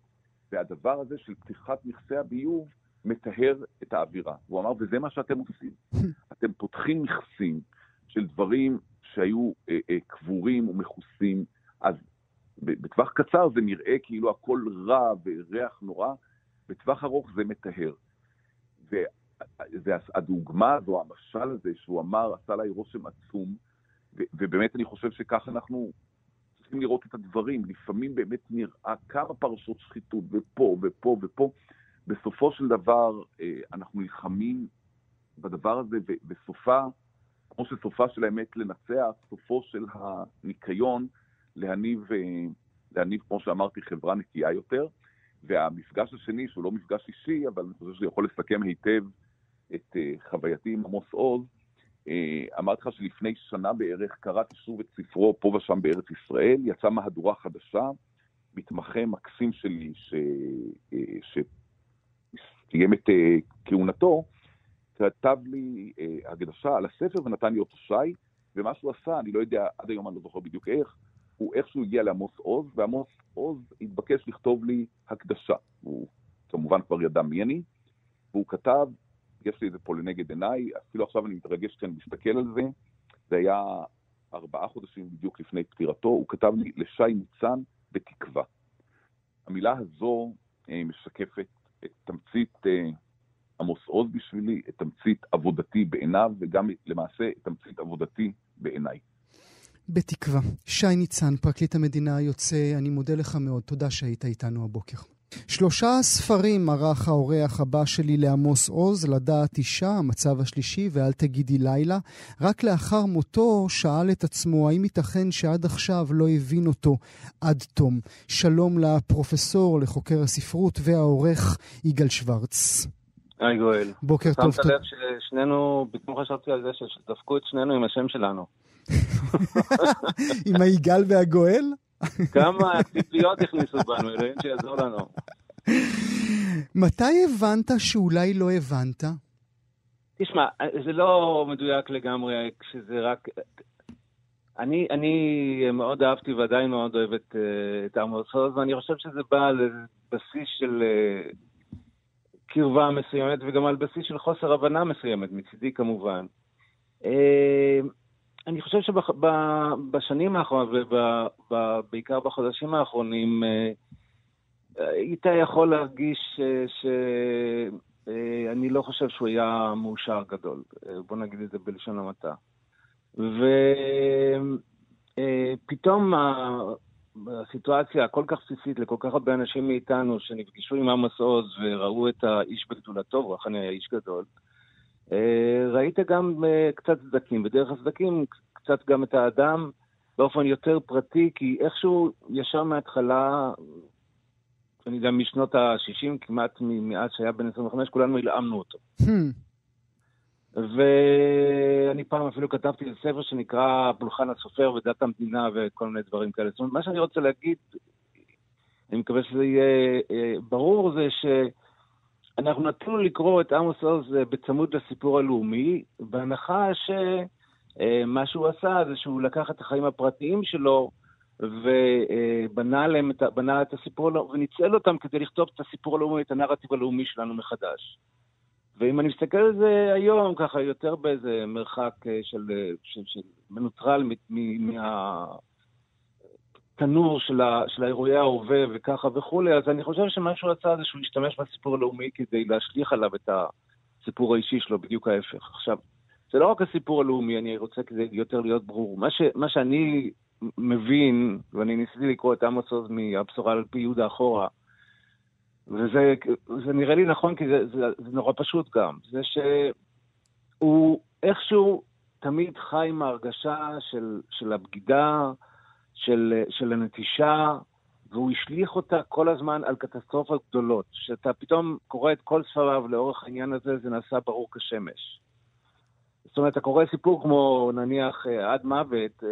והדבר הזה של פתיחת מכסי הביוב מטהר את האווירה. הוא אמר, וזה מה שאתם עושים. אתם פותחים מכסים של דברים שהיו אה, אה, קבורים ומחוסים, אז בטווח קצר זה נראה כאילו הכל רע וריח נורא, בטווח ארוך זה מטהר. הדוגמה הזו, המשל הזה שהוא אמר, עשה לה רושם עצום, ובאמת אני חושב שכך אנחנו צריכים לראות את הדברים. לפעמים באמת נראה כמה פרשות שחיתות, ופה ופה ופה. בסופו של דבר אנחנו נלחמים בדבר הזה, ובסופה, כמו שסופה של האמת לנצח, סופו של הניקיון להניב, להניב כמו שאמרתי, חברה נקייה יותר. והמפגש השני, שהוא לא מפגש אישי, אבל אני חושב שזה יכול לסכם היטב את חווייתי עם עמוס עוז, אמרתי לך שלפני שנה בערך קראתי שוב את ספרו פה ושם בארץ ישראל, יצאה מהדורה חדשה, מתמחה מקסים שלי ש... שסיים את כהונתו, כתב לי הקדשה על הספר ונתן לי אותו שי, ומה שהוא עשה, אני לא יודע, עד היום אני לא זוכר בדיוק איך, הוא איכשהו הגיע לעמוס עוז, ועמוס עוז התבקש לכתוב לי הקדשה. הוא כמובן כבר ידע מי אני, והוא כתב, יש לי את זה פה לנגד עיניי, אפילו עכשיו אני מתרגש כשאני מסתכל על זה, זה היה ארבעה חודשים בדיוק לפני פטירתו, הוא כתב לי לשי ניצן בתקווה. המילה הזו משקפת את תמצית עמוס עוז בשבילי, את תמצית עבודתי בעיניו, וגם למעשה את תמצית עבודתי בעיניי. בתקווה. שי ניצן, פרקליט המדינה היוצא, אני מודה לך מאוד, תודה שהיית איתנו הבוקר. שלושה ספרים ערך האורח הבא שלי לעמוס עוז, לדעת אישה, המצב השלישי ואל תגידי לילה. רק לאחר מותו שאל את עצמו האם ייתכן שעד עכשיו לא הבין אותו עד תום. שלום לפרופסור, לחוקר הספרות והעורך יגאל שוורץ. היי גואל. בוקר טוב. שמת לב ששנינו, בתמוך חשבתי על זה שדפקו את שנינו עם השם שלנו. עם היגאל והגואל? כמה הציפיות הכניסו בנו, אלוהים שיעזור לנו. מתי הבנת שאולי לא הבנת? תשמע, זה לא מדויק לגמרי, כשזה רק... אני, אני מאוד אהבתי ועדיין מאוד אוהב את, את עמוס עוז, ואני חושב שזה בא לבסיס של קרבה מסוימת, וגם על בסיס של חוסר הבנה מסוימת, מצידי כמובן. אני חושב שבשנים האחרונות, ובעיקר בחודשים האחרונים, איתי יכול להרגיש שאני לא חושב שהוא היה מאושר גדול. בוא נגיד את זה בלשון המעטה. ופתאום הסיטואציה הכל כך בסיסית לכל כך הרבה אנשים מאיתנו שנפגשו עם עמוס עוז וראו את האיש בגדולתו, הוא אכן היה איש גדול, ראית גם קצת סדקים, בדרך הסדקים קצת גם את האדם באופן יותר פרטי, כי איכשהו ישר מההתחלה, אני יודע, משנות ה-שישים, כמעט מאז שהיה בן עשרים וחמש, כולנו הלאמנו אותו. ואני פעם אפילו כתבתי ספר שנקרא פולחן הסופר ודת המדינה וכל מיני דברים כאלה. זאת אומרת, מה שאני רוצה להגיד, אני מקווה שזה יהיה ברור, זה ש... אנחנו נתנו לקרוא את עמוס עוז בצמוד לסיפור הלאומי, בהנחה שמה שהוא עשה זה שהוא לקח את החיים הפרטיים שלו, ובנה להם, בנה את הסיפור הלאומי, וניצל אותם כדי לכתוב את הסיפור הלאומי, את הנרטיב הלאומי שלנו מחדש. ואם אני מסתכל על זה היום, ככה יותר באיזה מרחק של, של, של מנוטרל מה... תנור של, ה, של האירועי ההווה וככה וכולי, אז אני חושב שמה שהוא רצה זה שהוא ישתמש בסיפור הלאומי כדי להשליך עליו את הסיפור האישי שלו, בדיוק ההפך. עכשיו, זה לא רק הסיפור הלאומי, אני רוצה כדי יותר להיות ברור. מה, ש, מה שאני מבין, ואני ניסיתי לקרוא את עמוס עוז מהבשורה על פי יהודה אחורה, וזה זה נראה לי נכון כי זה, זה, זה נורא פשוט גם, זה שהוא איכשהו תמיד חי עם ההרגשה של, של הבגידה, של, של הנטישה, והוא השליך אותה כל הזמן על קטסטרופות גדולות. שאתה פתאום קורא את כל ספריו לאורך העניין הזה, זה נעשה ברור כשמש. זאת אומרת, אתה קורא סיפור כמו נניח עד מוות,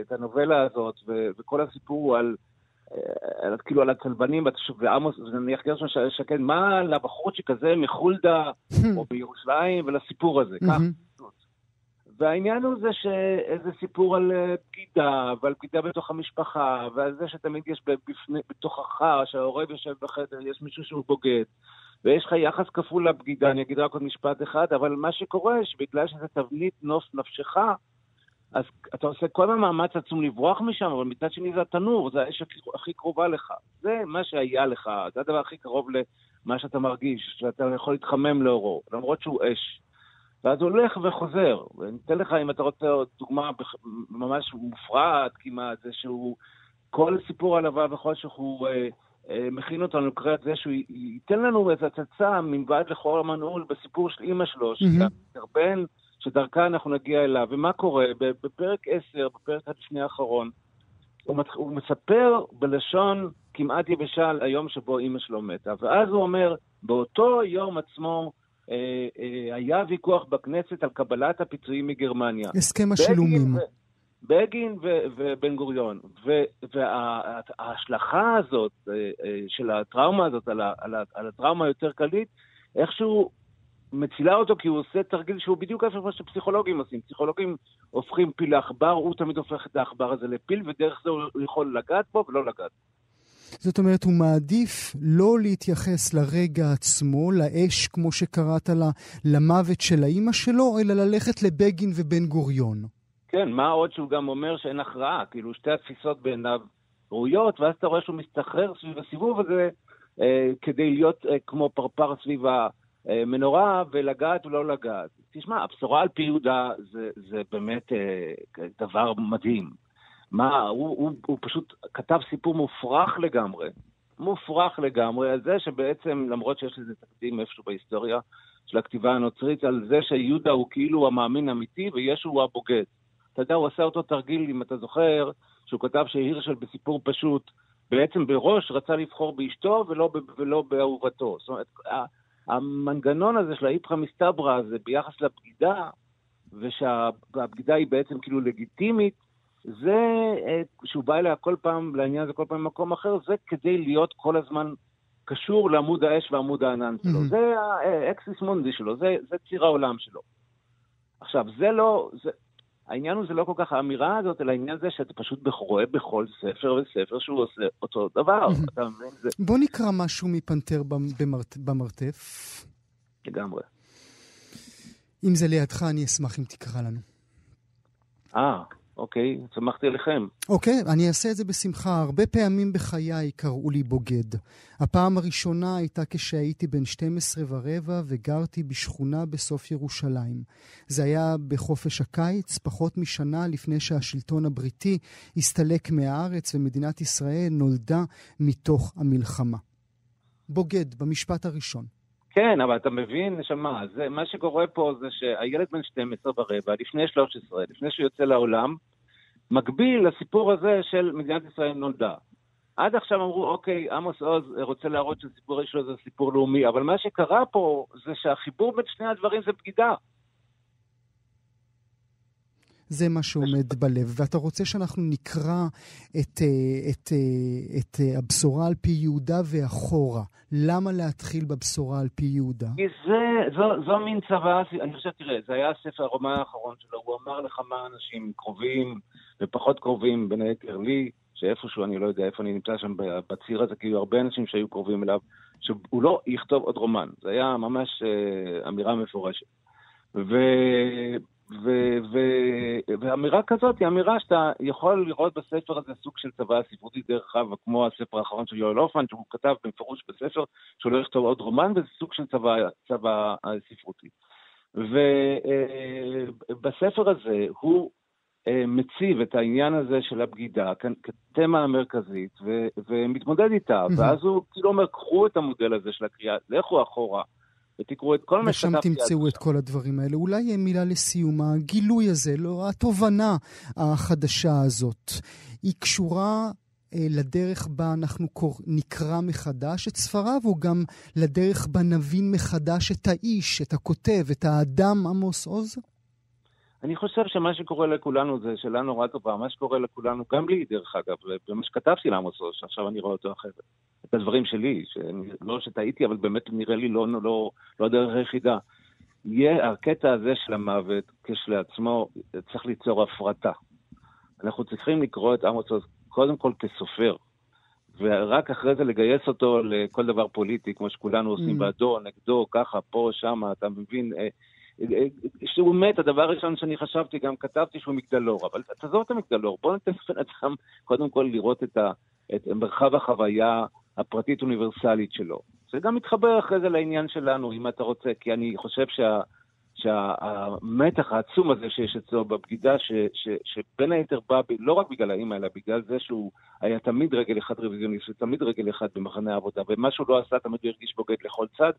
את הנובלה הזאת, ו- וכל הסיפור על, על, כאילו על הצלבנים, ועמוס, נניח גרשון שקד, מה לבחורצ'יק הזה מחולדה או בירושלים, ולסיפור הזה, כך. והעניין הוא זה שאיזה סיפור על בגידה, ועל בגידה בתוך המשפחה, ועל זה שתמיד יש בפני, בתוכך, שהעורב יושב בחדר, יש מישהו שהוא בוגד, ויש לך יחס כפול לבגידה, אני אגיד רק עוד משפט אחד, אבל מה שקורה, שבגלל שזה תבנית נוף נפשך, אז אתה עושה כל מיני מאמץ עצום לברוח משם, אבל מצד שני זה התנור, זה האש הכי קרובה לך. זה מה שהיה לך, זה הדבר הכי קרוב למה שאתה מרגיש, שאתה יכול להתחמם לאורו, למרות שהוא אש. ואז הוא הולך וחוזר. ואני אתן לך, אם אתה רוצה דוגמה ממש מופרעת כמעט, זה שהוא, כל סיפור הלווה וחושך הוא אה, אה, מכין אותנו לקראת זה, שהוא ייתן לנו איזו הצצה ממבעד לחור המנעול בסיפור של אמא שלו, שאתה מתרבן, שדרכה אנחנו נגיע אליו. ומה קורה? בפרק עשר, בפרק השני האחרון, הוא מספר בלשון כמעט יבשה על היום שבו אמא שלו מתה. ואז הוא אומר, באותו יום עצמו אה, אה, היה ויכוח בכנסת על קבלת הפיצויים מגרמניה. הסכם השילומים. בגין ובן גוריון. וההשלכה הזאת אה, אה, של הטראומה הזאת על, ה, על, ה, על הטראומה היותר קלית, איכשהו מצילה אותו, כי הוא עושה תרגיל שהוא בדיוק כפי שפסיכולוגים עושים. פסיכולוגים הופכים פיל לאחבר, הוא תמיד הופך את האחבר הזה לפיל, ודרך זה הוא יכול לגעת בו ולא לגעת. זאת אומרת, הוא מעדיף לא להתייחס לרגע עצמו, לאש, כמו שקראת לה, למוות של האימא שלו, אלא ללכת לבגין ובן גוריון. כן, מה עוד שהוא גם אומר שאין הכרעה, כאילו שתי התפיסות בעיניו ראויות, ואז אתה רואה שהוא מסתחרר סביב הסיבוב הזה, אה, כדי להיות אה, כמו פרפר סביב ה... מנורה ולגעת ולא לגעת. תשמע, הבשורה על פי יהודה זה, זה באמת אה, דבר מדהים. מה, הוא, הוא, הוא פשוט כתב סיפור מופרך לגמרי. מופרך לגמרי על זה שבעצם, למרות שיש לזה תקדים איפשהו בהיסטוריה של הכתיבה הנוצרית, על זה שיהודה הוא כאילו המאמין אמיתי וישו הוא הבוגד. אתה יודע, הוא עשה אותו תרגיל, אם אתה זוכר, שהוא כתב שהירשל בסיפור פשוט, בעצם בראש רצה לבחור באשתו ולא, ולא באהובתו. זאת אומרת, המנגנון הזה של ההיפכה מסתברה זה ביחס לבגידה, ושהבגידה היא בעצם כאילו לגיטימית, זה שהוא בא אליה כל פעם, לעניין הזה כל פעם במקום אחר, זה כדי להיות כל הזמן קשור לעמוד האש ועמוד הענן שלו. Mm-hmm. זה האקסיס מונדי שלו, זה, זה ציר העולם שלו. עכשיו, זה לא, זה, העניין הוא זה לא כל כך האמירה הזאת, אלא העניין זה שאתה פשוט רואה בכל ספר וספר שהוא עושה אותו דבר. אתה מבין זה? בוא נקרא משהו מפנתר במרט... במרתף. לגמרי. אם זה לידך, אני אשמח אם תקרא לנו. אה, אוקיי, שמחתי לכם. אוקיי, אני אעשה את זה בשמחה. הרבה פעמים בחיי קראו לי בוגד. הפעם הראשונה הייתה כשהייתי בן שתים עשרה ורבע וגרתי בשכונה בסוף ירושלים. זה היה בחופש הקיץ, פחות משנה לפני שהשלטון הבריטי הסתלק מהארץ ומדינת ישראל נולדה מתוך המלחמה. בוגד, במשפט הראשון. כן, אבל אתה מבין, שמה, זה, מה שקורה פה זה שהילד בן שתים עשרה ורבע, לפני שלוש עשרה, לפני שהוא יוצא לעולם, מקביל לסיפור הזה של מדינת ישראל נולדה. עד עכשיו אמרו, אוקיי, עמוס עוז רוצה להראות שהסיפור שלו זה סיפור לאומי, אבל מה שקרה פה זה שהחיבור בין שני הדברים זה בגידה. זה מה שעומד בלב, ואתה רוצה שאנחנו נקרא את, את, את הבשורה על פי יהודה ואחורה. למה להתחיל בבשורה על פי יהודה? זה, זו, זו מין צבא, אני חושב, תראה, זה היה הספר הרומן האחרון שלו, הוא אמר לכמה אנשים קרובים ופחות קרובים, בין היתר לי, שאיפשהו, אני לא יודע איפה אני נמצא שם בציר הזה, כי היו הרבה אנשים שהיו קרובים אליו, שהוא לא יכתוב עוד רומן. זה היה ממש אמירה מפורשת. ו... ו- ו- ואמירה כזאת היא אמירה שאתה יכול לראות בספר הזה סוג של צבא ספרותי דרך אגב, כמו הספר האחרון של יואל אופן, שהוא כתב במפרוש בספר שהוא לא יכתוב עוד רומן, וזה סוג של צבא, צבא ספרותי. ובספר הזה הוא מציב את העניין הזה של הבגידה כתמה המרכזית ו- ומתמודד איתה, ואז הוא כאילו אומר, קחו את המודל הזה של הקריאה, לכו אחורה ותקראו את כל מה שכתבתי. ושם תמצאו את כל הדברים האלה. אולי יהיה מילה לסיום, הגילוי הזה, לא, התובנה החדשה הזאת, היא קשורה אה, לדרך בה אנחנו קור... נקרא מחדש את ספריו, או גם לדרך בה נבין מחדש את האיש, את הכותב, את האדם עמוס עוז? אני חושב שמה שקורה לכולנו זה שאלה נורא טובה, מה שקורה לכולנו, גם לי דרך אגב, במה שכתבתי לעמוס עוז, עכשיו אני רואה אותו אחרת. את הדברים שלי, לא שטעיתי, אבל באמת נראה לי לא, לא, לא הדרך היחידה. יהיה הקטע הזה של המוות, כשלעצמו, צריך ליצור הפרטה. אנחנו צריכים לקרוא את עמוס עוז, קודם כל כסופר, ורק אחרי זה לגייס אותו לכל דבר פוליטי, כמו שכולנו עושים בעדו, נגדו, ככה, פה, שמה, אתה מבין, שהוא מת, הדבר הראשון שאני חשבתי, גם כתבתי שהוא מגדלור, אבל תעזוב את המגדלור, בוא נתן בן אדם קודם כל לראות את, ה, את מרחב החוויה הפרטית אוניברסלית שלו. זה גם מתחבר אחרי זה לעניין שלנו, אם אתה רוצה, כי אני חושב שה... שהמתח העצום הזה שיש אצלו בבגידה, ש, ש, שבין היתר בא ב, לא רק בגלל האמא, אלא בגלל זה שהוא היה תמיד רגל אחד רוויזיוניסט, ותמיד רגל אחד במחנה העבודה, ומה שהוא לא עשה תמיד הרגיש בוגד לכל צד,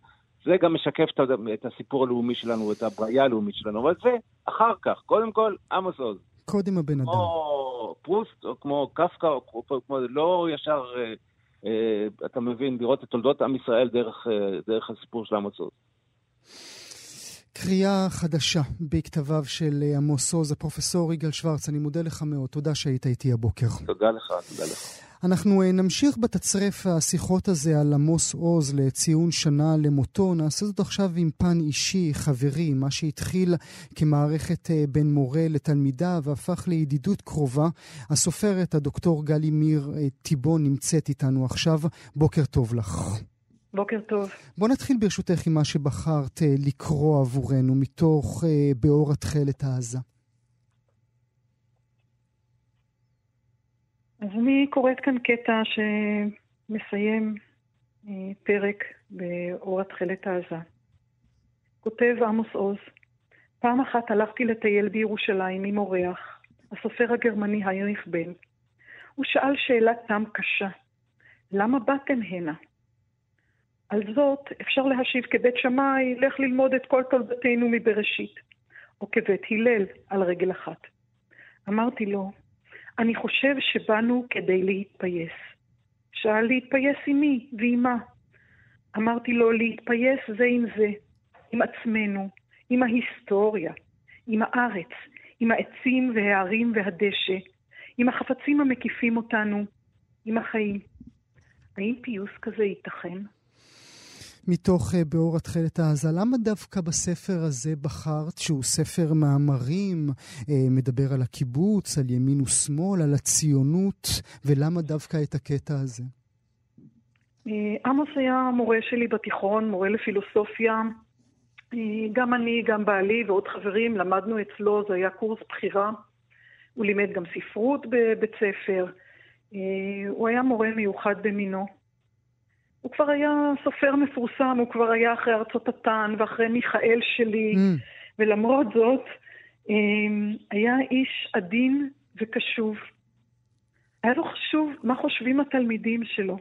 זה גם משקף את, את הסיפור הלאומי שלנו, את הבריאה הלאומית שלנו, אבל זה אחר כך, קודם כל, עמוס עוז. קודם הבן אדם. או פרוסט, או כמו קפקא, או כמו לא ישר, אה, אה, אתה מבין, לראות את תולדות עם ישראל דרך, אה, דרך הסיפור של עמוס עוז. קריאה חדשה בכתביו של עמוס עוז, הפרופסור יגאל שוורץ, אני מודה לך מאוד, תודה שהיית איתי הבוקר. תודה לך, תודה לך. אנחנו נמשיך בתצרף השיחות הזה על עמוס עוז לציון שנה למותו, נעשה זאת עכשיו עם פן אישי, חברי, מה שהתחיל כמערכת בין מורה לתלמידה והפך לידידות קרובה. הסופרת, הדוקטור גלי מיר טיבון, נמצאת איתנו עכשיו, בוקר טוב לך. בוקר טוב. בוא נתחיל ברשותך עם מה שבחרת לקרוא עבורנו מתוך אה, באור התחלת העזה. אז אני קוראת כאן קטע שמסיים אה, פרק באור התחלת העזה. כותב עמוס עוז, פעם אחת הלכתי לטייל בירושלים עם אורח, הסופר הגרמני היינריך בל. הוא שאל שאלת תם קשה, למה באתם הנה? על זאת אפשר להשיב כבית שמאי, לך ללמוד את כל תולדתנו מבראשית, או כבית הלל על רגל אחת. אמרתי לו, אני חושב שבאנו כדי להתפייס. שאל להתפייס עם מי ועם מה? אמרתי לו, להתפייס זה עם זה, עם עצמנו, עם ההיסטוריה, עם הארץ, עם העצים והערים והדשא, עם החפצים המקיפים אותנו, עם החיים. האם פיוס כזה ייתכן? מתוך באור התחלת העזה, למה דווקא בספר הזה בחרת, שהוא ספר מאמרים, מדבר על הקיבוץ, על ימין ושמאל, על הציונות, ולמה דווקא את הקטע הזה? עמוס היה מורה שלי בתיכון, מורה לפילוסופיה, גם אני, גם בעלי ועוד חברים, למדנו אצלו, זה היה קורס בחירה, הוא לימד גם ספרות בבית ספר, הוא היה מורה מיוחד במינו. הוא כבר היה סופר מפורסם, הוא כבר היה אחרי ארצות התן ואחרי מיכאל שלי, mm. ולמרות זאת, היה איש עדין וקשוב. היה לו חשוב מה חושבים התלמידים שלו.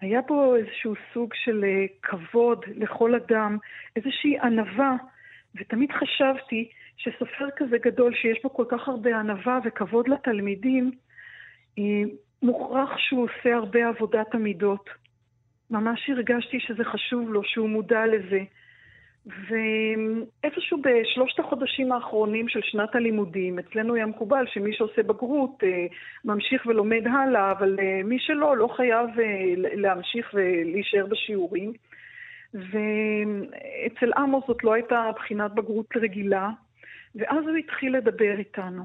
היה פה איזשהו סוג של כבוד לכל אדם, איזושהי ענווה, ותמיד חשבתי שסופר כזה גדול שיש בו כל כך הרבה ענווה וכבוד לתלמידים, מוכרח שהוא עושה הרבה עבודת עמידות. ממש הרגשתי שזה חשוב לו, שהוא מודע לזה. ואיפשהו בשלושת החודשים האחרונים של שנת הלימודים, אצלנו היה מקובל שמי שעושה בגרות ממשיך ולומד הלאה, אבל מי שלא, לא חייב להמשיך ולהישאר בשיעורים. ואצל עמוס זאת לא הייתה בחינת בגרות רגילה, ואז הוא התחיל לדבר איתנו.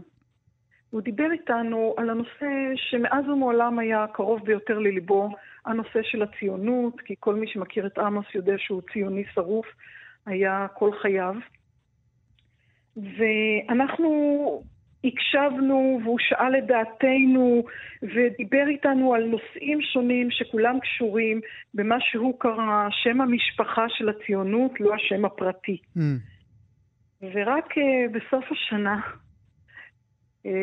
הוא דיבר איתנו על הנושא שמאז ומעולם היה קרוב ביותר לליבו, הנושא של הציונות, כי כל מי שמכיר את עמוס יודע שהוא ציוני שרוף, היה כל חייו. ואנחנו הקשבנו והוא שאל את דעתנו ודיבר איתנו על נושאים שונים שכולם קשורים במה שהוא קרא, שם המשפחה של הציונות, לא השם הפרטי. Mm. ורק בסוף השנה...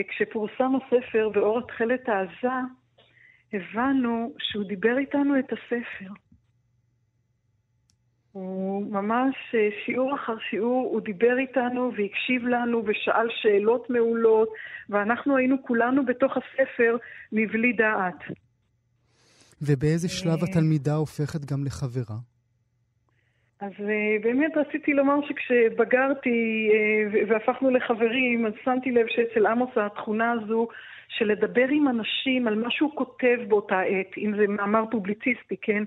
כשפורסם הספר באור התחלת העזה, הבנו שהוא דיבר איתנו את הספר. הוא ממש שיעור אחר שיעור, הוא דיבר איתנו והקשיב לנו ושאל שאלות מעולות, ואנחנו היינו כולנו בתוך הספר מבלי דעת. ובאיזה שלב התלמידה הופכת גם לחברה? אז באמת רציתי לומר שכשבגרתי והפכנו לחברים, אז שמתי לב שאצל עמוס התכונה הזו של לדבר עם אנשים על מה שהוא כותב באותה עת, אם זה מאמר פובליציסטי, כן?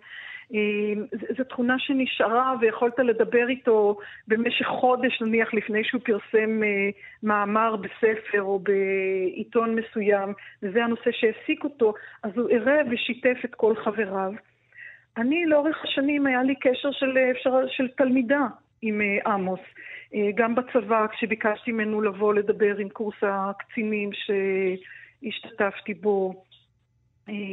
זו תכונה שנשארה ויכולת לדבר איתו במשך חודש, נניח לפני שהוא פרסם מאמר בספר או בעיתון מסוים, וזה הנושא שהעסיק אותו, אז הוא הראה ושיתף את כל חבריו. אני לאורך השנים היה לי קשר של, של תלמידה עם עמוס. גם בצבא, כשביקשתי ממנו לבוא לדבר עם קורס הקצינים שהשתתפתי בו,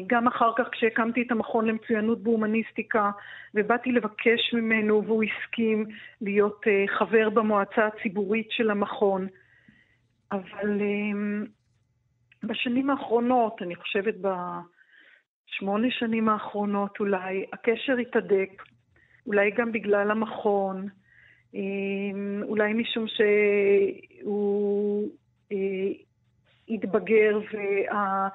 גם אחר כך כשהקמתי את המכון למצוינות בהומניסטיקה, ובאתי לבקש ממנו והוא הסכים להיות חבר במועצה הציבורית של המכון. אבל בשנים האחרונות, אני חושבת בשמונה שנים האחרונות אולי, הקשר התהדק, אולי גם בגלל המכון, אולי משום שהוא התבגר וה...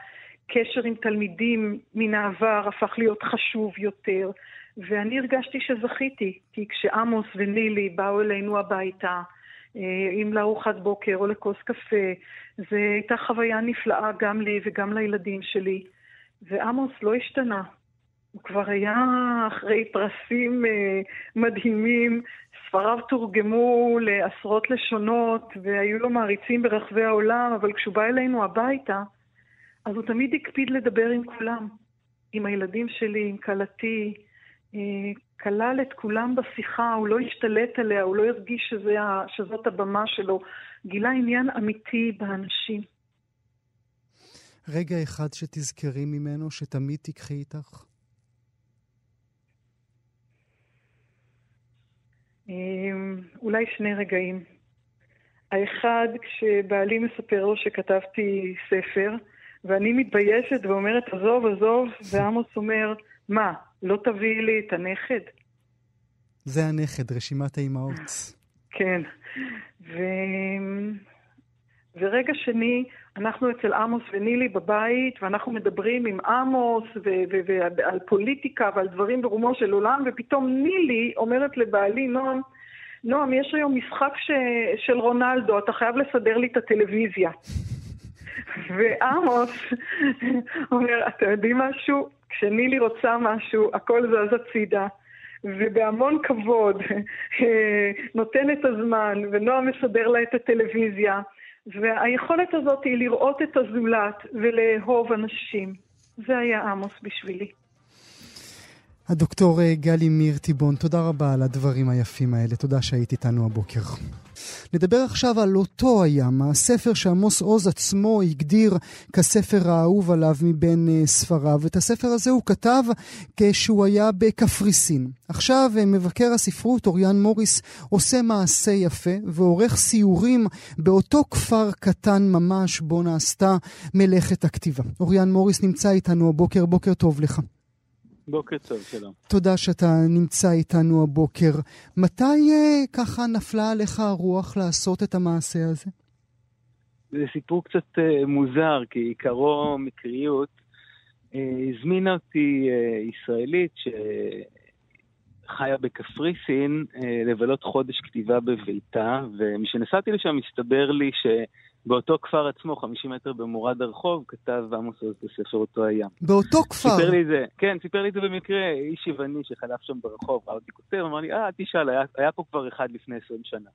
קשר עם תלמידים מן העבר הפך להיות חשוב יותר, ואני הרגשתי שזכיתי, כי כשעמוס ונילי באו אלינו הביתה, אם לארוחת בוקר או לכוס קפה, זו הייתה חוויה נפלאה גם לי וגם לילדים שלי, ועמוס לא השתנה. הוא כבר היה אחרי פרסים מדהימים, ספריו תורגמו לעשרות לשונות, והיו לו מעריצים ברחבי העולם, אבל כשהוא בא אלינו הביתה, אז הוא תמיד הקפיד לדבר עם כולם, עם הילדים שלי, עם קלתי, כלל את כולם בשיחה, הוא לא השתלט עליה, הוא לא הרגיש שזה, שזאת הבמה שלו, גילה עניין אמיתי באנשים. רגע אחד שתזכרי ממנו, שתמיד תיקחי איתך? אולי שני רגעים. האחד, כשבעלי מספר לו שכתבתי ספר, ואני מתביישת ואומרת, עזוב, עזוב, ועמוס אומר, מה, לא תביא לי את הנכד? זה הנכד, רשימת האימהות. כן. ו... ורגע שני, אנחנו אצל עמוס ונילי בבית, ואנחנו מדברים עם עמוס ו... ו... ועל פוליטיקה ועל דברים ברומו של עולם, ופתאום נילי אומרת לבעלי, נועם, נועם, יש היום משחק ש... של רונלדו, אתה חייב לסדר לי את הטלוויזיה. ועמוס אומר, אתה יודעים משהו? כשנילי רוצה משהו, הכל זז הצידה, ובהמון כבוד נותן את הזמן, ונועם מסדר לה את הטלוויזיה, והיכולת הזאת היא לראות את הזולת ולאהוב אנשים. זה היה עמוס בשבילי. הדוקטור גלי מאיר טיבון, תודה רבה על הדברים היפים האלה, תודה שהיית איתנו הבוקר. נדבר עכשיו על אותו הים, הספר שעמוס עוז עצמו הגדיר כספר האהוב עליו מבין ספריו, ואת הספר הזה הוא כתב כשהוא היה בקפריסין. עכשיו מבקר הספרות אוריאן מוריס עושה מעשה יפה ועורך סיורים באותו כפר קטן ממש בו נעשתה מלאכת הכתיבה. אוריאן מוריס נמצא איתנו הבוקר, בוקר טוב לך. בוקר טוב, שלום. תודה שאתה נמצא איתנו הבוקר. מתי uh, ככה נפלה עליך הרוח לעשות את המעשה הזה? זה סיפור קצת uh, מוזר, כי עיקרו מקריות. Uh, הזמינה אותי uh, ישראלית שחיה בקפריסין uh, לבלות חודש כתיבה בביתה, ומשנסעתי לשם הסתבר לי ש... באותו כפר עצמו, חמישים מטר במורד הרחוב, כתב עמוס עוז בספר אותו הים. באותו כפר? סיפר לי זה, כן, סיפר לי זה במקרה, איש יווני שחלף שם ברחוב, ראה אותי כותב, אמר לי, אה, תשאל, היה, היה פה כבר אחד לפני עשרים שנה.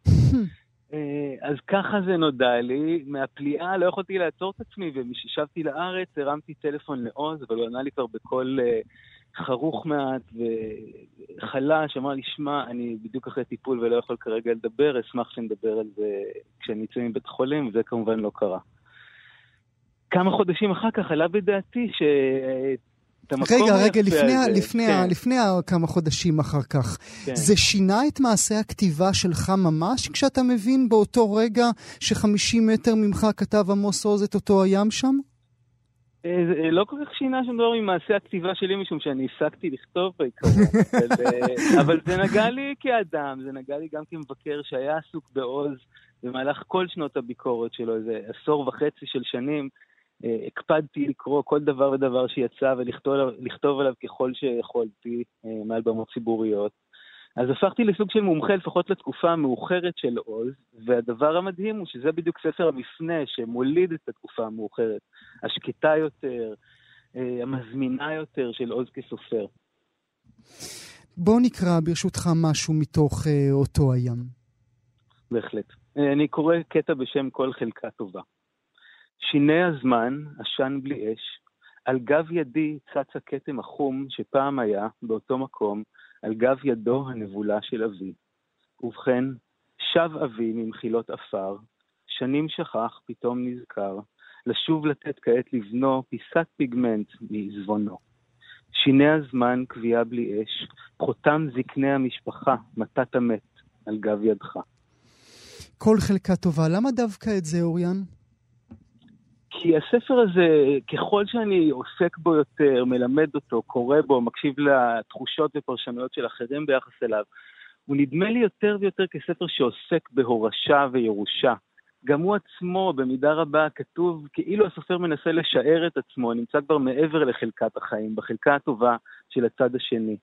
אז ככה זה נודע לי, מהפליאה לא יכולתי לעצור את עצמי, ומששבתי לארץ, הרמתי טלפון לעוז, אבל הוא ענה לי כבר בכל uh, חרוך מעט וחלש, אמר לי, שמע, אני בדיוק אחרי טיפול ולא יכול כרגע לדבר, אשמח שנדבר על זה כשאני יצא מבית חולים, וזה כמובן לא קרה. כמה חודשים אחר כך עלה בדעתי ש... רגע, רגע, לפני, זה, לפני, כן. לפני כמה חודשים אחר כך, כן. זה שינה את מעשה הכתיבה שלך ממש, כשאתה מבין באותו רגע ש-חמישים מטר ממך כתב עמוס עוז את אותו הים שם? זה לא כל כך שינה שום דבר ממעשה הכתיבה שלי, משום שאני הפסקתי לכתוב בעיקרון, אבל, אבל זה נגע לי כאדם, זה נגע לי גם כמבקר שהיה עסוק בעוז במהלך כל שנות הביקורת שלו, איזה עשור וחצי של שנים, הקפדתי לקרוא כל דבר ודבר שיצא ולכתוב עליו ככל שיכולתי מעל במות ציבוריות. אז הפכתי לסוג של מומחה, לפחות לתקופה המאוחרת של עוז, והדבר המדהים הוא שזה בדיוק ספר המפנה שמוליד את התקופה המאוחרת, השקטה יותר, המזמינה יותר של עוז כסופר. בוא נקרא ברשותך משהו מתוך אותו הים. בהחלט. אני קורא קטע בשם כל חלקה טובה. שיני הזמן, עשן בלי אש, על גב ידי צץ הכתם החום שפעם היה באותו מקום, על גב ידו הנבולה של אבי. ובכן, שב אבי ממחילות אפר, שנים שכח, פתאום נזכר, לשוב לתת כעת לבנו פיסת פיגמנט מעזבונו. שיני הזמן קביעה בלי אש, חותם זקני המשפחה, מתת המת על גב ידך. כל חלקה טובה, למה דווקא את זה, אוריאן? כי הספר הזה, ככל שאני עוסק בו יותר, מלמד אותו, קורא בו, מקשיב לתחושות ופרשנויות של אחרים ביחס אליו, הוא נדמה לי יותר ויותר כספר שעוסק בהורשה וירושה. גם הוא עצמו, במידה רבה, כתוב, כאילו הסופר מנסה לשער את עצמו, נמצא כבר מעבר לחלקת החיים, בחלקה הטובה של הצד השני.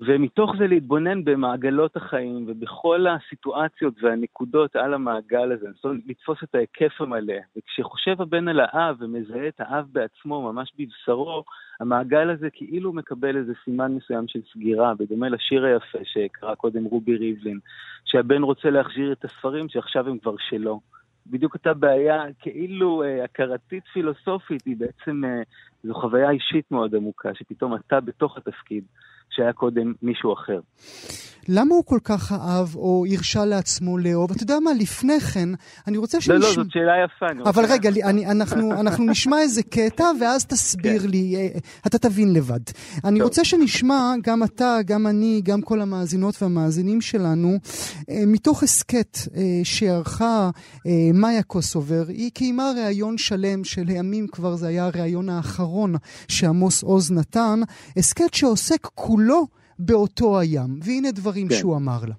ומתוך זה להתבונן במעגלות החיים, ובכל הסיטואציות והנקודות על המעגל הזה, לתפוס את ההיקף המלא. וכשחושב הבן על האב ומזהה את האב בעצמו, ממש בבשרו, המעגל הזה כאילו מקבל איזה סימן מסוים של סגירה, בדומה לשיר היפה שקרא קודם רובי ריבלין, שהבן רוצה להחזיר את הספרים שעכשיו הם כבר שלו. בדיוק אותה בעיה כאילו הכרתית פילוסופית, היא בעצם זו חוויה אישית מאוד עמוקה, שפתאום אתה בתוך התפקיד, שהיה קודם מישהו אחר. למה הוא כל כך אהב או הרשה לעצמו לאהוב? אתה יודע מה, לפני כן, אני רוצה שנשמע... לא, לא, זאת שאלה יפה. אבל רגע, אנחנו נשמע איזה קטע, ואז תסביר לי, אתה תבין לבד. אני רוצה שנשמע, גם אתה, גם אני, גם כל המאזינות והמאזינים שלנו, מתוך הסקט שערכה מאיה קוסובר, היא קיימה ראיון שלם של הימים, כבר זה היה הראיון האחרון שעמוס עוז נתן, הסקט שעוסק כולו באותו הים, והנה דברים כן. שהוא אמר לה.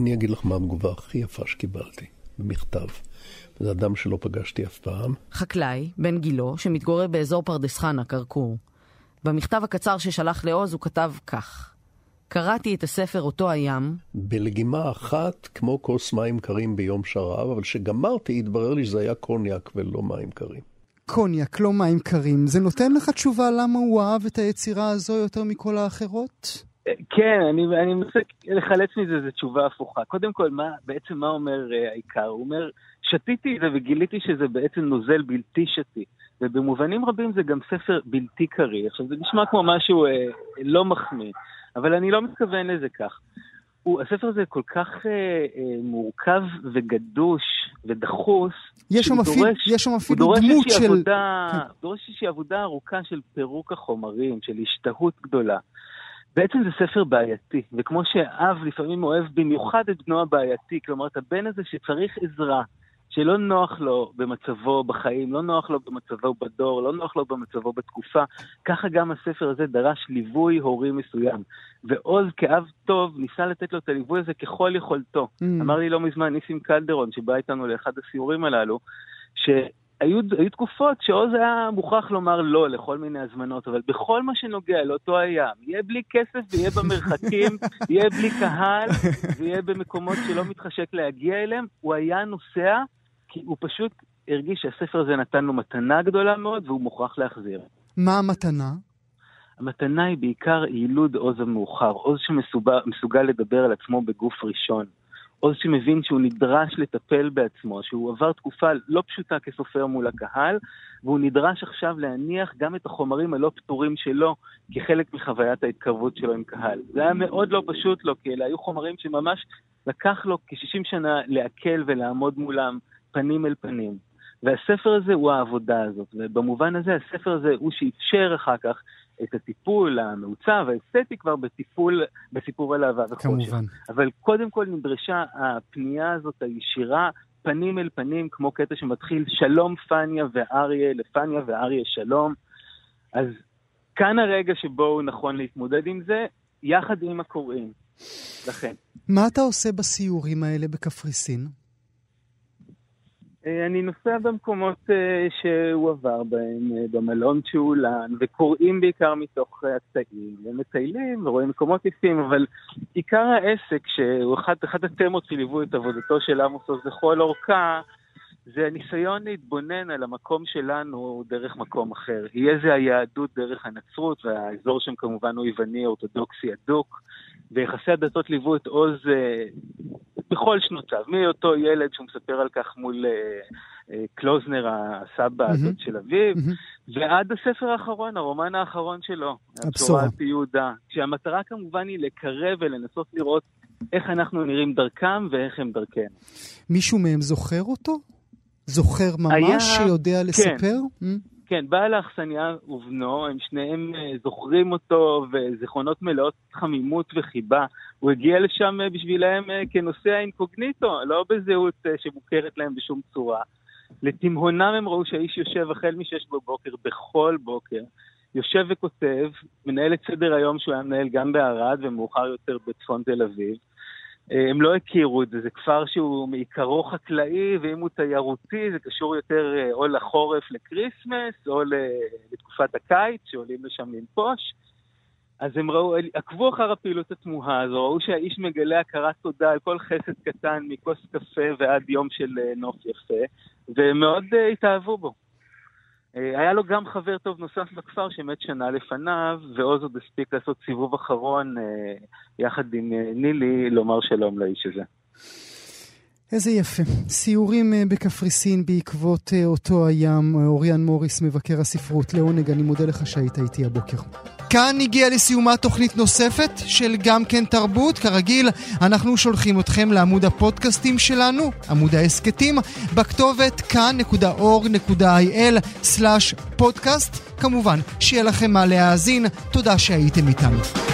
אני אגיד לך מה התגובה הכי יפה שקיבלתי, במכתב. זה אדם שלא פגשתי אף פעם. חקלאי, בן גילו, שמתגורר באזור פרדס חנה, קרקור. במכתב הקצר ששלח לעוז הוא כתב כך: קראתי את הספר אותו הים. בלגימה אחת, כמו כוס מים קרים ביום שרב, אבל שגמרתי, התברר לי שזה היה קוניאק ולא מים קרים. קוניאק, לא מים קרים. זה נותן לך תשובה למה הוא אהב את היצירה הזו יותר מכל האחרות? כן, אני, אני מנסה לחלץ מזה, זו תשובה הפוכה. קודם כל, מה, בעצם מה אומר העיקר? הוא אומר, שתיתי את זה וגיליתי שזה בעצם נוזל בלתי שתי. ובמובנים רבים זה גם ספר בלתי קרי. עכשיו, זה נשמע כמו משהו אה, לא מחמיא, אבל אני לא מתכוון לזה כך. הוא, הספר הזה כל כך אה, אה, מורכב וגדוש ודחוס. יש שם אפילו, יש שם אפילו דמות של... עבודה, כן. דורש איזושהי עבודה ארוכה של פירוק החומרים, של השתהות גדולה. בעצם זה ספר בעייתי, וכמו שאב לפעמים אוהב במיוחד את בנו הבעייתי, כלומר את הבן הזה שצריך עזרה, שלא נוח לו במצבו בחיים, לא נוח לו במצבו בדור, לא נוח לו במצבו בתקופה. ככה גם הספר הזה דרש ליווי הורי מסוים. ועוז כאב טוב ניסה לתת לו את הליווי הזה ככל יכולתו. Mm. אמר לי לא מזמן ניסים קלדרון, שבא איתנו לאחד הסיורים הללו, שהיו היו תקופות שעוז היה מוכרח לומר לא לכל מיני הזמנות, אבל בכל מה שנוגע לאותו הים, יהיה בלי כסף ויהיה במרחקים, יהיה בלי קהל, ויהיה במקומות שלא מתחשק להגיע אליהם, הוא היה נוסע, כי הוא פשוט הרגיש שהספר הזה נתן לו מתנה גדולה מאוד, והוא מוכרח להחזיר. מה המתנה? המתנה היא בעיקר יילוד עוז המאוחר, עוז שמסוגל לדבר על עצמו בגוף ראשון, עוז שמבין שהוא נדרש לטפל בעצמו, שהוא עבר תקופה לא פשוטה כסופר מול הקהל, והוא נדרש עכשיו להניח גם את החומרים הלא פתורים שלו, כחלק מחוויית ההתקרבות שלו עם קהל. זה היה מאוד לא פשוט לו, כי אלה היו חומרים שממש לקח לו כ-שישים שנה להקל ולעמוד מולם, פנים אל פנים. והספר הזה הוא העבודה הזאת, ובמובן הזה הספר הזה הוא שאפשר אחר כך את הטיפול המעוצב, האסתטי כבר בטיפול, בסיפור על אהבה וחושר. אבל קודם כל נדרשה הפנייה הזאת הישירה, פנים אל פנים, כמו קטע שמתחיל שלום פניה ואריה, לפניה ואריה שלום. אז כאן הרגע שבו הוא נכון להתמודד עם זה, יחד עם הקוראים. לכן. מה אתה עושה בסיורים האלה בקפריסין? אני נוסע במקומות שהוא עבר בהם, במלון שאולן, וקוראים בעיקר מתוך הצעים, ומטיילים ורואים מקומות יפים, אבל עיקר העסק, שהוא אחד, אחד התמות שליוו את עבודתו של עמוס עוז לכל אורכה, זה הניסיון להתבונן על המקום שלנו דרך מקום אחר. יהיה זה היהדות דרך הנצרות, והאזור שם כמובן הוא יווני, אורתודוקסי, אדוק, ויחסי הדתות ליוו את עוז בכל שנותיו, מאותו ילד שהוא מספר על כך מול אה, אה, קלוזנר, הסבא mm-hmm. הזאת של אביו, mm-hmm. ועד הספר האחרון, הרומן האחרון שלו, הבשורה על פי יהודה, שהמטרה כמובן היא לקרב ולנסות לראות איך אנחנו נראים דרכם ואיך הם דרכנו. מישהו מהם זוכר אותו? זוכר ממש היה... שיודע לספר? כן. Mm? כן, בעל האכסניה ובנו, הם שניהם זוכרים אותו, וזיכרונות מלאות חמימות וחיבה. הוא הגיע לשם בשבילהם כנושא האינקוגניטו, לא בזהות שמוכרת להם בשום צורה. לתמהונם הם ראו שהאיש יושב החל משש בבוקר, בכל בוקר, יושב וכותב, מנהל את סדר היום שהוא היה מנהל גם בערד ומאוחר יותר בצפון תל אביב. הם לא הכירו את זה, זה כפר שהוא מעיקרו חקלאי, ואם הוא תיירותי זה קשור יותר או לחורף לקריסמס, או לתקופת הקיץ שעולים לשם לנפוש. אז הם ראו, עקבו אחר הפעילות התמוהה הזו, ראו שהאיש מגלה הכרת תודה על כל חסד קטן מכוס קפה ועד יום של נוף יפה, ומאוד התאהבו בו. היה לו גם חבר טוב נוסף בכפר שמת שנה לפניו, ועוז עוד הספיק לעשות סיבוב אחרון יחד עם נילי לומר שלום לאיש הזה. איזה יפה. סיורים בקפריסין בעקבות אותו הים. אוריאן מוריס, מבקר הספרות. לעונג, אני מודה לך שהיית איתי הבוקר. כאן הגיעה לסיומה תוכנית נוספת של גם כן תרבות. כרגיל, אנחנו שולחים אתכם לעמוד הפודקאסטים שלנו, עמוד העסקתים, בכתובת כאן נקודה או אר נקודה איי אל סלאש פודקאסט. כמובן, שיהיה לכם מה להאזין. תודה שהייתם איתנו.